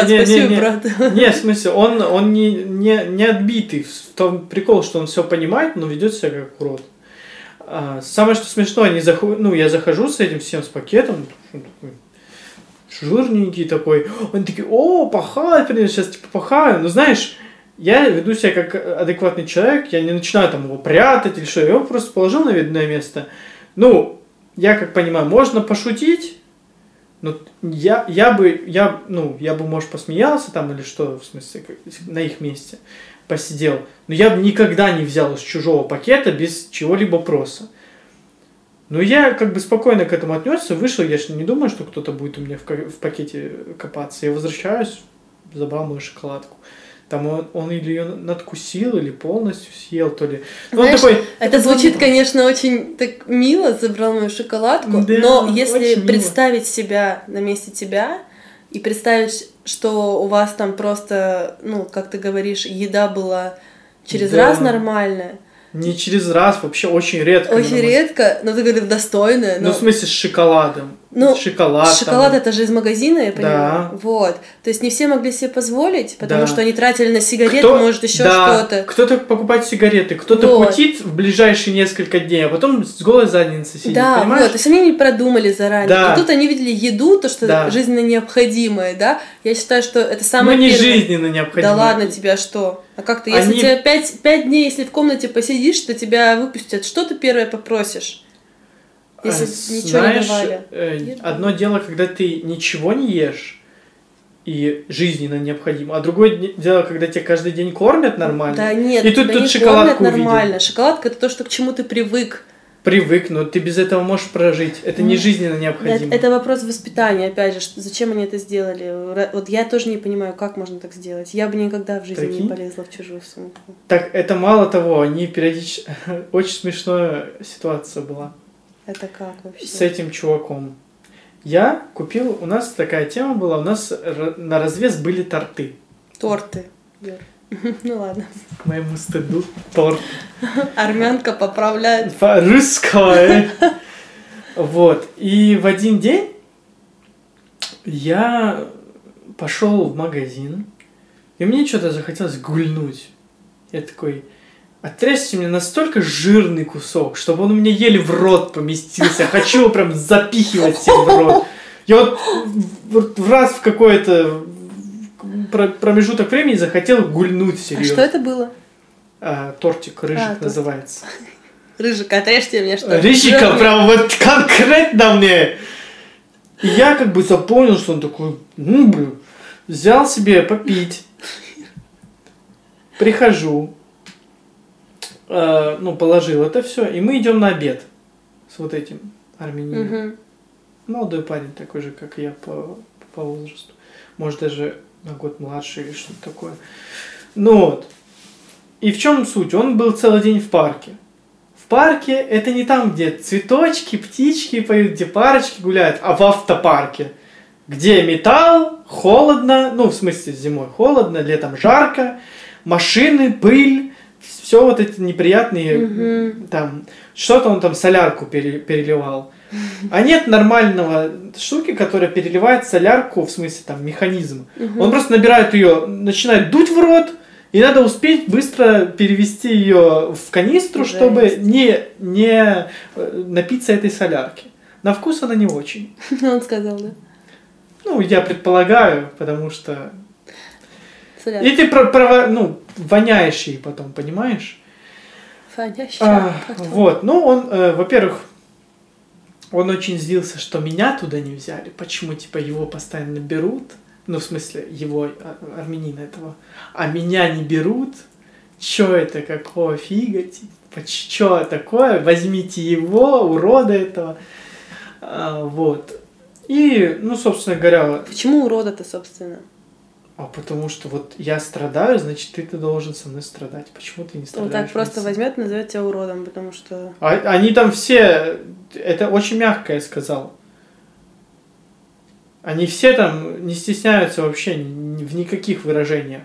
брат, спасибо, брат. В смысле, он не отбитый. В том прикол, что он все понимает, но ведет себя как урод. Самое, что смешно, я захожу с этим всем, с пакетом, жирненький такой, он такие, пахать, блин, сейчас типа пахаю, знаешь, я веду себя как адекватный человек, я не начинаю там его прятать или что, я его просто положил на видное место, я как понимаю, можно пошутить, но я бы, может, посмеялся там или что, в смысле, на их месте посидел, но я бы никогда не взял из чужого пакета без чего-либо проса. Я как бы спокойно к этому отнесся, вышел, я же не думаю, что кто-то будет у меня в пакете копаться. Я возвращаюсь, забрал мою шоколадку. Там он или ее надкусил, или полностью съел, то ли... Знаешь, такой, это звучит, конечно, очень так мило, забрал мою шоколадку, да, но если представить себя на месте тебя и представить что у вас там просто, ну, как ты говоришь, еда была через раз нормальная. Не через раз, вообще очень редко. Очень редко, но ты говоришь, достойная. Ну, в смысле, с шоколадом. Ну, шоколад это же из магазина, я понимаю. Да. Вот. То есть не все могли себе позволить, потому что они тратили на сигареты, может, еще что-то. Кто-то покупает сигареты, кто-то путит в ближайшие несколько дней, а потом с голой задницей сидит, понимаешь? Да, вот. То есть они не продумали заранее. Да. А тут они видели еду, то, что жизненно необходимое, да? Я считаю, что это самое первое. Ну, не жизненно необходимое. Да ладно, тебя что? А как ты, если тебя 5 дней, если в комнате посидишь, то тебя выпустят. Что ты первое попросишь? Если ничего не давали. Одно дело, когда ты ничего не ешь и жизненно необходимо, а другое дело, когда тебя каждый день кормят нормально. Да нет, и тут шоколадку увидел. Нормально. Шоколадка – это то, что к чему ты привык. Привык, но ты без этого можешь прожить. Это не жизненно необходимо. Это вопрос воспитания, опять же. Зачем они это сделали? Вот я тоже не понимаю, как можно так сделать. Я бы никогда в жизни не полезла в чужую сумку. Так это мало того, они периодически... Очень смешная ситуация была. Это как вообще? С этим чуваком. Я купил... У нас такая тема была. У нас на развес были торты. Торты, Юр. Ну ладно. К моему стыду торт. Армянка поправляет. По-русски. Вот. И в один день я пошел в магазин, и мне что-то захотелось гульнуть. Я такой... Отрежьте мне настолько жирный кусок, чтобы он у меня еле в рот поместился. Хочу его прям запихивать себе в рот. Я вот раз в какой-то промежуток времени захотел гульнуть серьезно. А что это было? Тортик, рыжик называется. Рыжик, отрежьте мне что-то. Рыжика прям вот конкретно мне. И я как бы запомнил, что он такой... Взял себе попить. Прихожу. Ну, положил это все, и мы идем на обед с вот этим армянином. Угу. Молодой парень, такой же, как я по возрасту. Может, даже на год младше или что-то такое. Ну вот. И в чем суть? Он был целый день в парке. В парке это не там, где цветочки, птички поют, где парочки гуляют, а в автопарке. Где металл, холодно, ну, в смысле, зимой холодно, летом жарко, машины, пыль. Все вот эти неприятные, там, что-то он там солярку переливал. А нет нормального штуки, которая переливает солярку, в смысле там механизм. Он просто набирает ее, начинает дуть в рот, и надо успеть быстро перевести ее в канистру, чтобы не напиться этой солярки. На вкус она не очень. Он сказал, да? Ну, я предполагаю, потому что... Солярка. И ты воняешь ей потом, понимаешь? Вот, ну он, во-первых, он очень злился, что меня туда не взяли. Почему, типа, его постоянно берут? Ну, в смысле, его, армянина этого. А меня не берут? Чё это, какого фига? Типа, чё такое? Возьмите его, урода этого. Вот. И, ну, собственно говоря... Почему урода-то, собственно? А потому что вот я страдаю, значит, ты-то должен со мной страдать. Почему ты не страдаешь? Он так просто возьмет и назовет тебя уродом, потому что... Они там все... Это очень мягко я сказал. Они все там не стесняются вообще в никаких выражениях.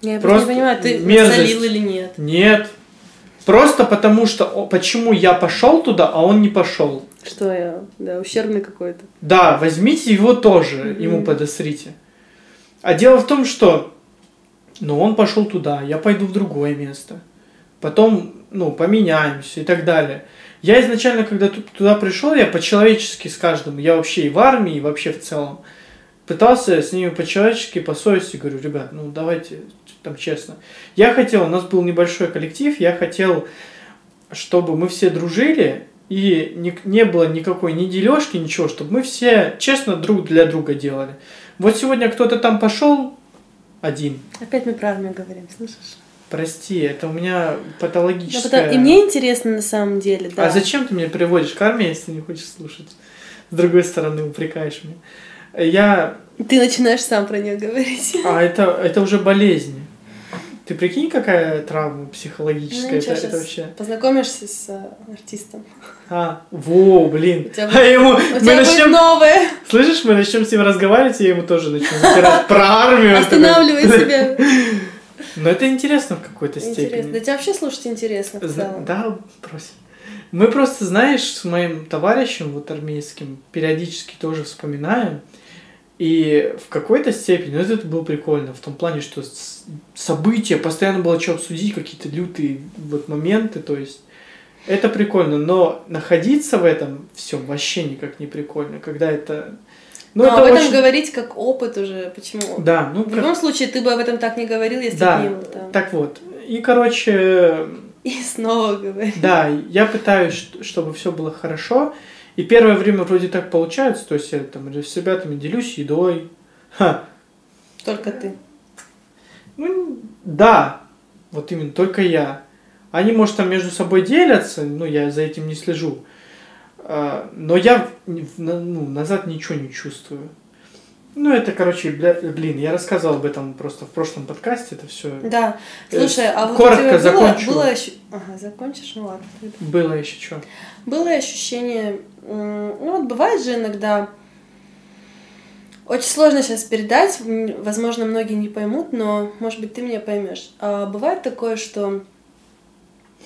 Я просто не понимаю, ты насолил или нет? Нет. Просто потому что... Почему я пошел туда, а он не пошел? Что я? Да, ущербный какой-то. Да, возьмите его тоже, ему подосрите. А дело в том, что он пошел туда, я пойду в другое место. Потом, поменяемся и так далее. Я изначально, когда туда пришел, я по-человечески с каждым, я вообще и в армии, и вообще в целом, пытался с ними по-человечески, по совести, говорю, ребят, давайте там честно. Я хотел, у нас был небольшой коллектив, я хотел, чтобы мы все дружили, и не было никакой ни дележки, ничего, чтобы мы все честно друг для друга делали. Вот сегодня кто-то там пошел один. Опять мы про армию говорим, слышишь? Прости, это у меня патологическое... И мне интересно на самом деле, да. А зачем ты меня приводишь к армии, если не хочешь слушать? С другой стороны, упрекаешь меня. Ты начинаешь сам про нее говорить. А это уже болезнь. Ты прикинь, какая травма психологическая. Ну, ничего, это вообще. Познакомишься с артистом. Воу, блин. А ему... Мы начнем... новое. Слышишь, мы начнем с ним разговаривать, и я ему тоже начну затирать про армию. Останавливай себя. Но это интересно в какой-то степени. Да тебе вообще слушать интересно в целом. Да, брось. Мы просто, знаешь, с моим товарищем вот армейским периодически тоже вспоминаем. И в какой-то степени, ну, это было прикольно, в том плане, что события, постоянно было что обсудить, какие-то лютые вот моменты, то есть это прикольно, но находиться в этом всем вообще никак не прикольно, когда это... Ну, это об этом очень... говорить как опыт уже, почему? Да, ну... В любом случае, ты бы об этом так не говорил, если бы не был там. Так вот, и, короче... И снова говорю. Да, я пытаюсь, чтобы все было хорошо. И первое время вроде так получается, то есть я там с ребятами делюсь едой. Только ты. Ну, да, вот именно, только я. Они, может, там между собой делятся, но я за этим не слежу. Но я назад ничего не чувствую. Ну, это, короче, блин, я рассказывал об этом просто в прошлом подкасте, это все. Да, слушай, а вот коротко у тебя было еще... Ага, закончишь, ну ладно. Было еще что? Было ощущение... Ну, вот бывает же иногда... Очень сложно сейчас передать, возможно, многие не поймут, но, может быть, ты меня поймешь. А бывает такое, что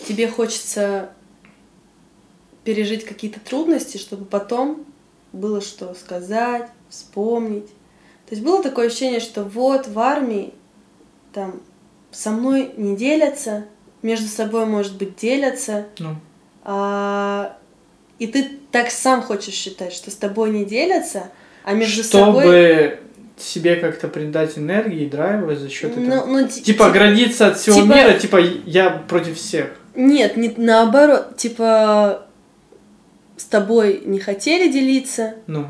тебе хочется пережить какие-то трудности, чтобы потом было что сказать, вспомнить. То есть было такое ощущение, что вот в армии там со мной не делятся, между собой, может быть, делятся. Ну. И ты так сам хочешь считать, что с тобой не делятся, а между собой... Чтобы себе как-то придать энергии и драйва за счет этого. Типа оградиться от всего мира, типа я против всех. Нет, не наоборот. Типа с тобой не хотели делиться. Ну.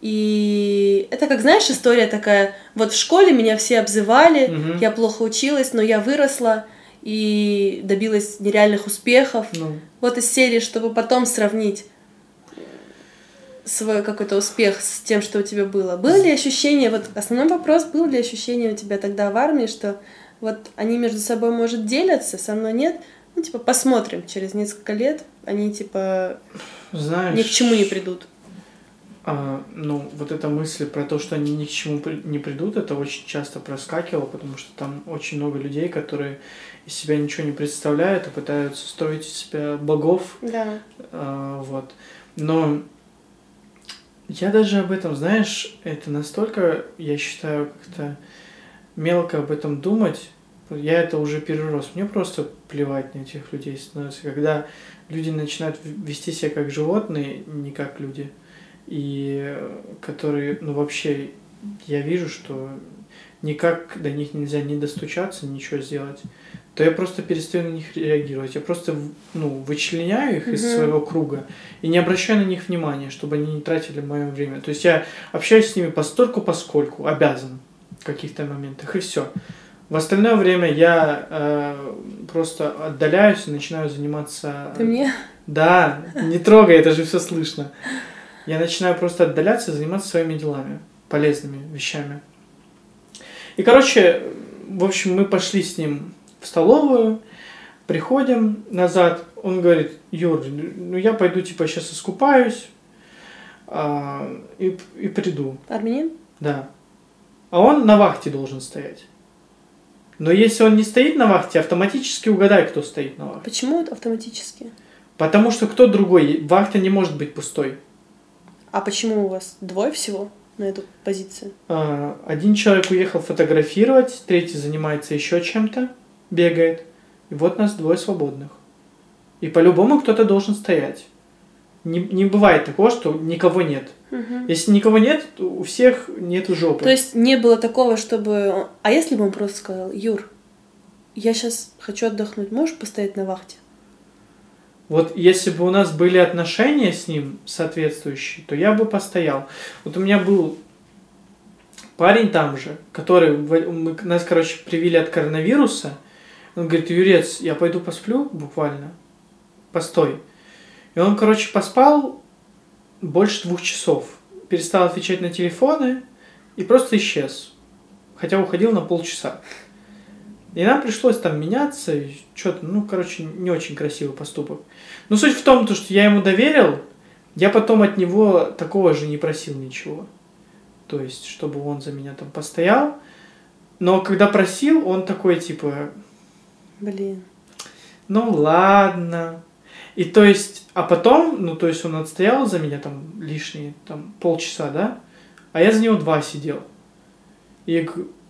И это, как знаешь, история такая, вот в школе меня все обзывали, я плохо училась, но я выросла и добилась нереальных успехов. Вот из серии, чтобы потом сравнить свой какой-то успех с тем, что у тебя было. Было ли ощущение, вот основной вопрос, было ли ощущение у тебя тогда в армии, что вот они между собой, может, делятся, со мной нет? Ну, типа, посмотрим, через несколько лет они, типа, знаешь, ни к чему не придут. Ну, вот эта мысль про то, что они ни к чему не придут, это очень часто проскакивало, потому что там очень много людей, которые из себя ничего не представляют и пытаются строить из себя богов. Да. Вот. Но я даже об этом, знаешь, это настолько, я считаю, как-то мелко об этом думать. Я это уже перерос. Мне просто плевать на этих людей становится. Когда люди начинают вести себя как животные, не как люди. И которые, ну, вообще, я вижу, что никак до них нельзя не достучаться, ничего сделать, то я просто перестаю на них реагировать. Я просто, вычленяю их из своего круга и не обращаю на них внимания, чтобы они не тратили мое время. То есть я общаюсь с ними постольку, поскольку обязан в каких-то моментах, и все. В остальное время я просто отдаляюсь и начинаю заниматься... Ты мне? Да, не трогай, это же все слышно. Я начинаю просто отдаляться и заниматься своими делами, полезными вещами. И, короче, в общем, мы пошли с ним в столовую, приходим назад. Он говорит: Юр, я пойду, типа, сейчас искупаюсь и приду. Армянин? Да. А он на вахте должен стоять. Но если он не стоит на вахте, автоматически угадай, кто стоит на вахте. Почему автоматически? Потому что кто другой? Вахта не может быть пустой. А почему у вас двое всего на эту позицию? Один человек уехал фотографировать, третий занимается еще чем-то, бегает. И вот нас двое свободных. И по-любому кто-то должен стоять. Не бывает такого, что никого нет. Угу. Если никого нет, то у всех нет жопы. То есть не было такого, чтобы... А если бы он просто сказал: Юр, я сейчас хочу отдохнуть, можешь постоять на вахте? Вот если бы у нас были отношения с ним соответствующие, то я бы постоял. Вот у меня был парень там же, который... Нас, короче, привили от коронавируса. Он говорит: Юрец, я пойду посплю буквально. Постой. И он, короче, поспал больше 2 часов. Перестал отвечать на телефоны и просто исчез. Хотя уходил на полчаса. И нам пришлось там меняться, и что-то, не очень красивый поступок. Но суть в том, что я ему доверил, я потом от него такого же не просил ничего. То есть, чтобы он за меня там постоял. Но когда просил, он такой, блин. Ну ладно. И то есть, а потом, он отстоял за меня там лишние полчаса, да? А я за него 2 сидел.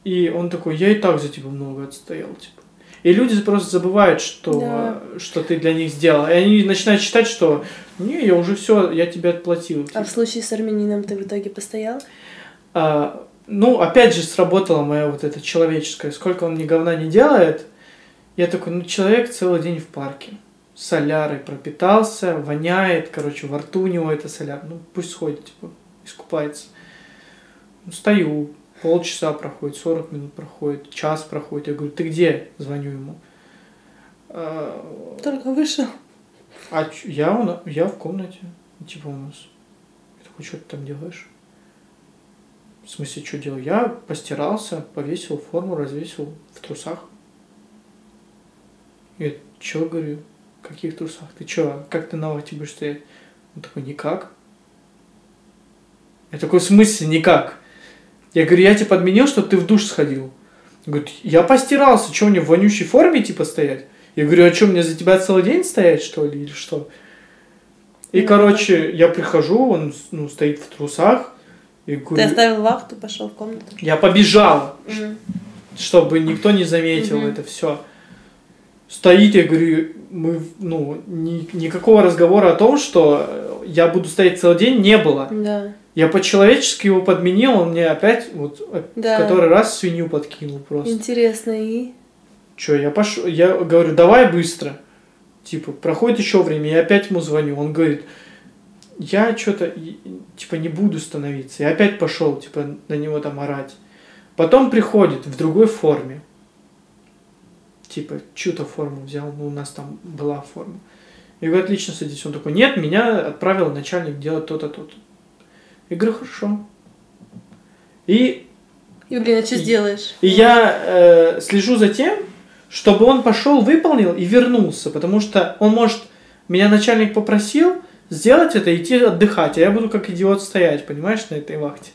И он такой, я и так за тебя много отстоял, И люди просто забывают, что ты для них сделал. И они начинают считать, что не, я уже все, я тебе отплатил. А в случае с армянином ты в итоге постоял? Опять же, сработала моя это человеческое. Сколько он мне говна не делает, я такой, человек целый день в парке. Солярой пропитался, воняет, во рту у него это соляр. Пусть сходит, искупается. Стою. Полчаса проходит, 40 минут проходит, час проходит. Я говорю, ты где? Звоню ему. Только вышел. А я в комнате. У нас. Я такой, что ты там делаешь? В смысле, что делаю? Я постирался, повесил форму, развесил в трусах. Я, что, говорю, в каких трусах? Ты что, как ты на лавке будешь стоять? Он такой, никак. Я такой, в смысле, никак? Я говорю, я тебя подменил, чтобы ты в душ сходил. Он говорит, я постирался, что мне в вонючей форме стоять? Я говорю, а что, мне за тебя целый день стоять, что ли, или что? И, я прихожу, он стоит в трусах. И говорю, ты оставил вахту, пошел в комнату? Я побежал, чтобы никто не заметил это все. Стоит, я говорю, мы, никакого разговора о том, что я буду стоять целый день, не было. Да. Я по-человечески его подменил, он мне опять в который раз свинью подкинул просто. Интересно, и? Чё, я пошел, я говорю, давай быстро. Проходит еще время, я опять ему звоню. Он говорит, я что-то, не буду становиться. Я опять пошел, на него орать. Потом приходит в другой форме. Чью-то форму взял, у нас была форма. Я говорю, отлично, садись. Он такой, нет, меня отправил начальник делать то-то, то-то. Я говорю, хорошо. И блин, а что сделаешь? И я слежу за тем, чтобы он пошел, выполнил и вернулся. Потому что он может... Меня начальник попросил сделать это и идти отдыхать. А я буду как идиот стоять, понимаешь, на этой вахте.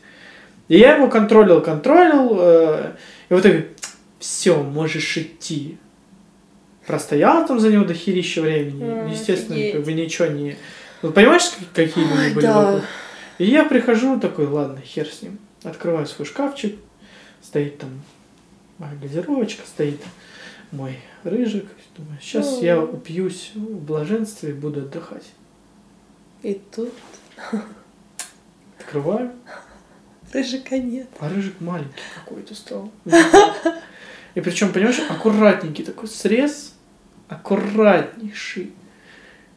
И я его контролил. И вот так, все, можешь идти. Простоял за него до херища времени. Естественно, ничего не... Понимаешь, какие люди были вокруг? И я прихожу, такой, ладно, хер с ним. Открываю свой шкафчик, стоит моя газировочка, стоит мой рыжик. Думаю, сейчас я упьюсь в блаженстве и буду отдыхать. И тут... Открываю. Рыжика нет. А рыжик маленький какой-то стал. И причем, понимаешь, аккуратненький такой срез, аккуратнейший.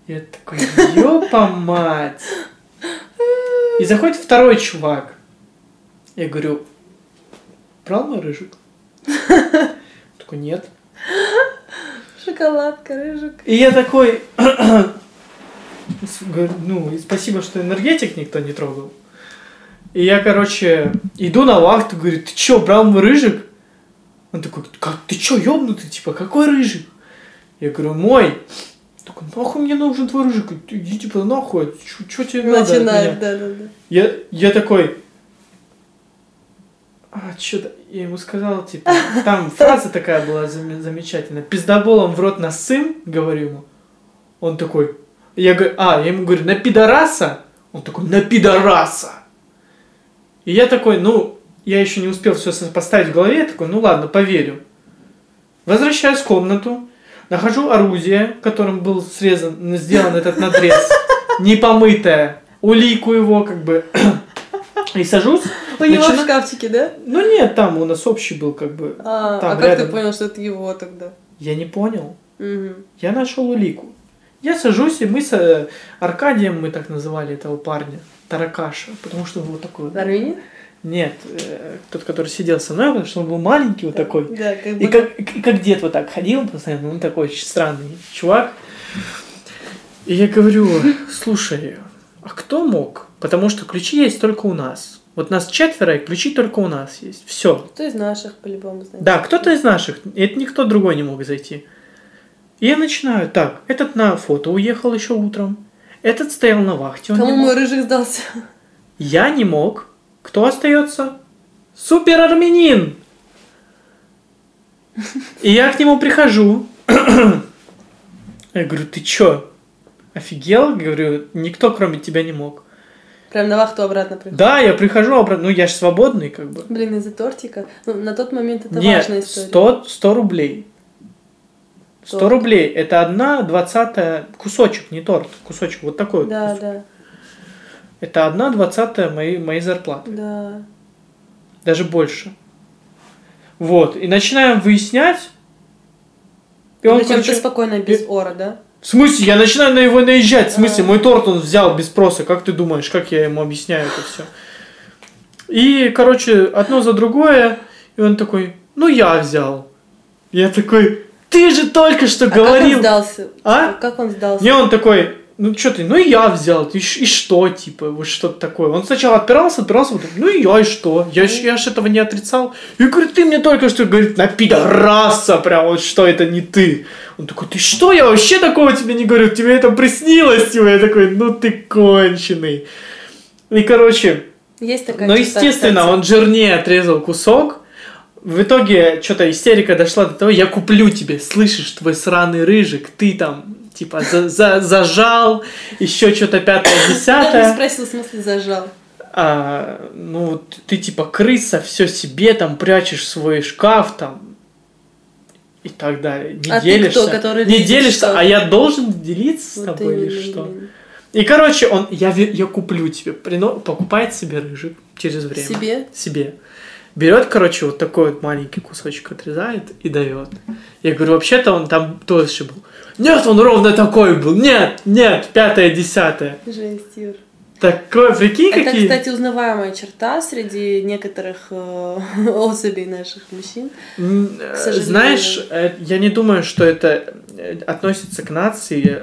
Я такой, ёпа-мать! И заходит второй чувак. Я говорю, брал мой рыжик? Такой, нет. Шоколадка, рыжик. И я такой, говорю, спасибо, что энергетик никто не трогал. И я, иду на вахту, говорю, ты чё, брал мой рыжик? Он такой, как, ты чё, ёбнутый, какой рыжик? Я говорю, мой. Такой, нахуй мне нужен твой рыжик? Иди, нахуй, что тебе надо от меня? Да. Я такой, что-то, я ему сказал, там фраза такая была замечательная, пиздоболом в рот насым, говорю ему. Он такой, я ему говорю, на пидораса? Он такой, на пидораса! И я такой, я еще не успел все поставить в голове, я такой, ладно, поверю. Возвращаюсь в комнату. Нахожу орудие, которым был сделан этот надрез, непомытое, улику его, и сажусь. У него в шкафчике, да? Нет, там у нас общий был, А как рядом. Ты понял, что это его тогда? Я не понял. Угу. Я нашел улику. Я сажусь, и мы с Аркадием, мы так называли этого парня, Таракаша, потому что он был такой... Армянин? Нет, тот, который сидел со мной, потому что он был маленький такой. Да, как дед ходил постоянно, он такой очень странный чувак. И я говорю, слушай, а кто мог? Потому что ключи есть только у нас. Вот нас четверо, и ключи только у нас есть. Все. Кто из наших по-любому знает? Да, кто-то из наших. Это никто другой не мог зайти. И я начинаю. Так, этот на фото уехал еще утром. Этот стоял на вахте. Кому мой рыжик сдался? Я не мог. Кто остается? Супер армянин! И я к нему прихожу. Я говорю, ты чё? Офигел? Говорю, никто кроме тебя не мог. Прям на вахту обратно прихожу. Да, я прихожу обратно. Ну, я же свободный, как бы. Блин, из-за тортика? Ну, на тот момент это важная история. Нет, 100 рублей. 100 рублей. Это 1/20 кусочек, не торт. Кусочек вот такой. Да, кусочек. Да. Это 1/20 моей зарплаты. Да. Даже больше. Вот. И начинаем выяснять. И он ты спокойно, без ора, да? В смысле? Я начинаю на его наезжать. В смысле? Мой торт он взял без спроса. Как ты думаешь? Как я ему объясняю это все? И, короче, одно за другое. И он такой, ну я взял. Я такой, ты же только что говорил. Как он сдался? Как он сдался? Не, он такой, ну что ты, ну я взял. И что, типа, вот что-то такое. Он сначала отпирался, вот, ну и я, и что? Я ж этого не отрицал. Я говорю, ты мне только что, говорит, на пидораса, прям вот что, это не ты. Он такой, ты что, я вообще такого тебе не говорю, тебе это приснилось, типа. Я такой, ну ты конченый. И, короче, есть такая ну, естественно, он жирнее отрезал кусок. В итоге, что-то истерика дошла до того, я куплю тебе, слышишь, твой сраный рыжик, ты там... Типа, зажал, еще что-то 5-10. Я спросил, в смысле зажал? Ну, ты типа крыса, все себе там прячешь в свой шкаф там и так далее. Не делишься. Ты кто, не делишься, а я должен делиться с вот тобой или что? И, короче, он, я куплю тебе, покупает себе рыжик через время. Себе? Себе. Берет, короче, вот такой вот маленький кусочек отрезает и дает. Я говорю, вообще-то он там тоже был. Нет, он ровно такой был. Нет, 5-10. Жесть, Юр. Такое, прикинь, это, какие... Это, кстати, узнаваемая черта среди некоторых особей наших мужчин. Знаешь, я не думаю, что это относится к нации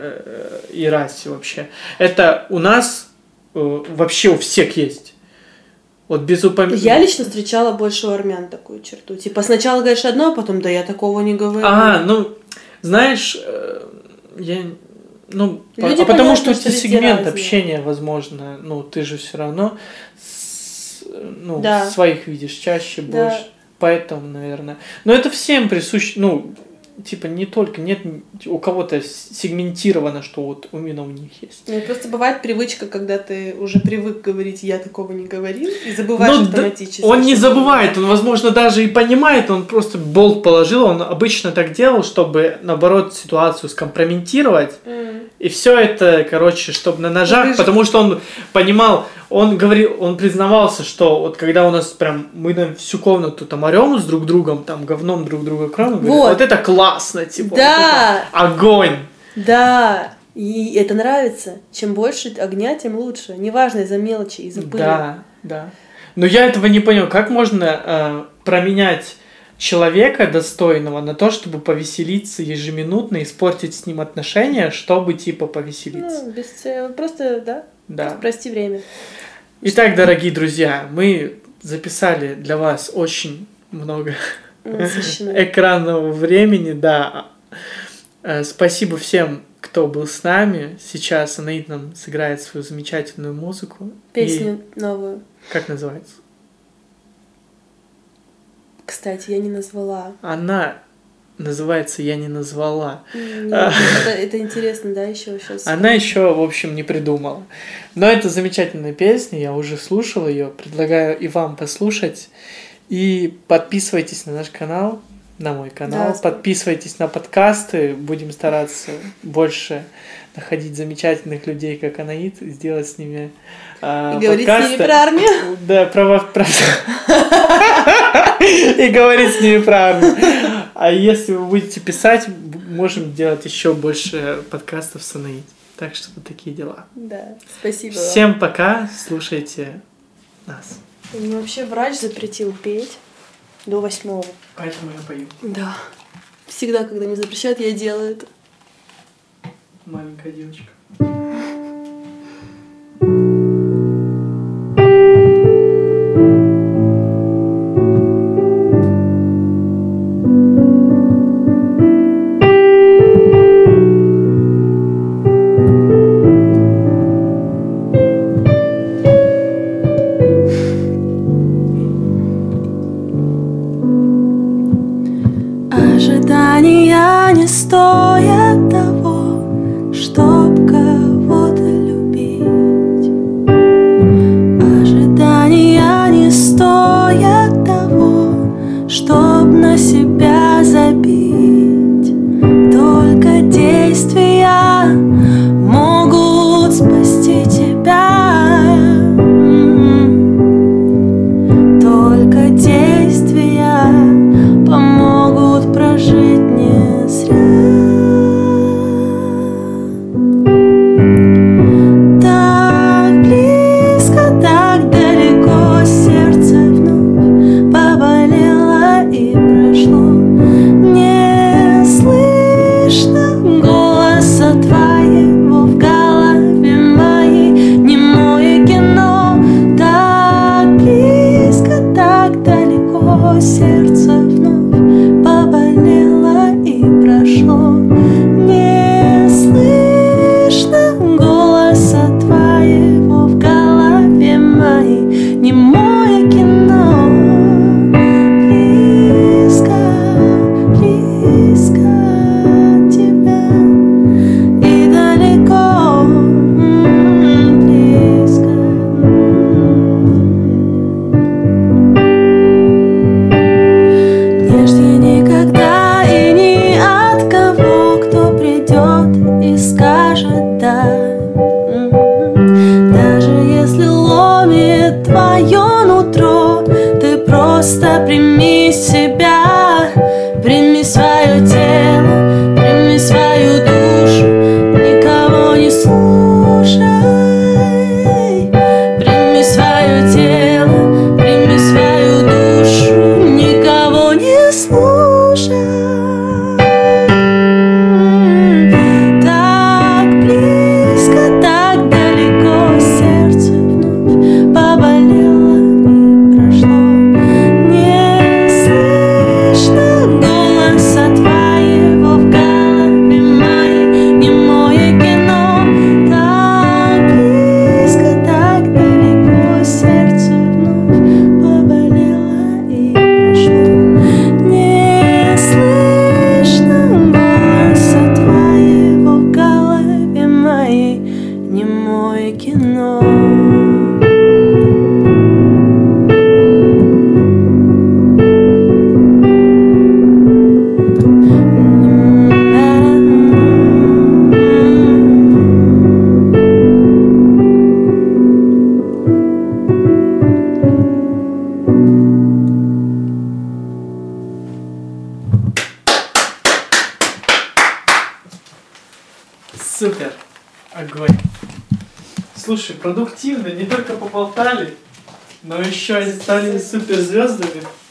и расе вообще. Это у нас вообще у всех есть. Вот без упоминания. Я лично встречала больше у армян такую черту. Типа сначала говоришь одно, а потом, да я такого не говорю. Ну, знаешь, я... Ну, люди, потому понятно, что у тебя сегмент разные. Общения, возможно, ну, ты же все равно своих видишь чаще, больше. Поэтому, наверное. Но это всем присуще, ну, типа не только, нет у кого-то сегментировано, что вот именно у них есть. Ну, просто бывает привычка, когда ты уже привык говорить, я такого не говорил, и забываешь автоматически. Он не забывает, он, возможно, даже и понимает, он просто болт положил, он обычно так делал, чтобы, наоборот, ситуацию скомпрометировать, и все это, короче, чтобы на ножах, потому что он понимал, он говорил, он признавался, что вот когда у нас прям, мы там всю комнату там орем с друг другом, там говном друг друга кроме, вот это классно. Классно, типа. Да. Вот огонь. Да. И это нравится. Чем больше огня, тем лучше. Неважно, из-за мелочи, из-за пыли. Да. Но я этого не понял. Как можно променять человека достойного на то, чтобы повеселиться ежеминутно, испортить с ним отношения, чтобы, типа, повеселиться? Ну, просто, да. Просто прости время. Итак, дорогие друзья, мы записали для вас очень много... экранного времени, да. Спасибо всем, кто был с нами. Сейчас Анаит нам сыграет свою замечательную музыку. Песню новую. Как называется? Кстати, я не назвала. Она называется «Я не назвала». Нет, это интересно, да, еще сейчас. Она еще, в общем, не придумала. Но это замечательная песня, я уже слушал ее. Предлагаю и вам послушать. И подписывайтесь на наш канал, на мой канал, подписывайтесь на подкасты, будем стараться больше находить замечательных людей, как Анаит, и сделать с ними подкасты. И говорить с ними про армию? Да, про... И говорить с ними про армию. А если вы будете писать, можем делать еще больше подкастов с Анаит. Так что вот такие дела. Да, спасибо. Всем пока, слушайте нас. Мне вообще врач запретил петь до 8. Поэтому я пою. Да. Всегда, когда мне запрещают, я делаю это. Маленькая девочка. стоят того, чтоб кого-то любить. Ожидания не стоят того, чтоб на себя забить. Только действия могут спасти тебя. Только действия помогут прожить. Супер! Огонь! Слушай, продуктивно, не только поболтали, но еще и стали суперзвездами.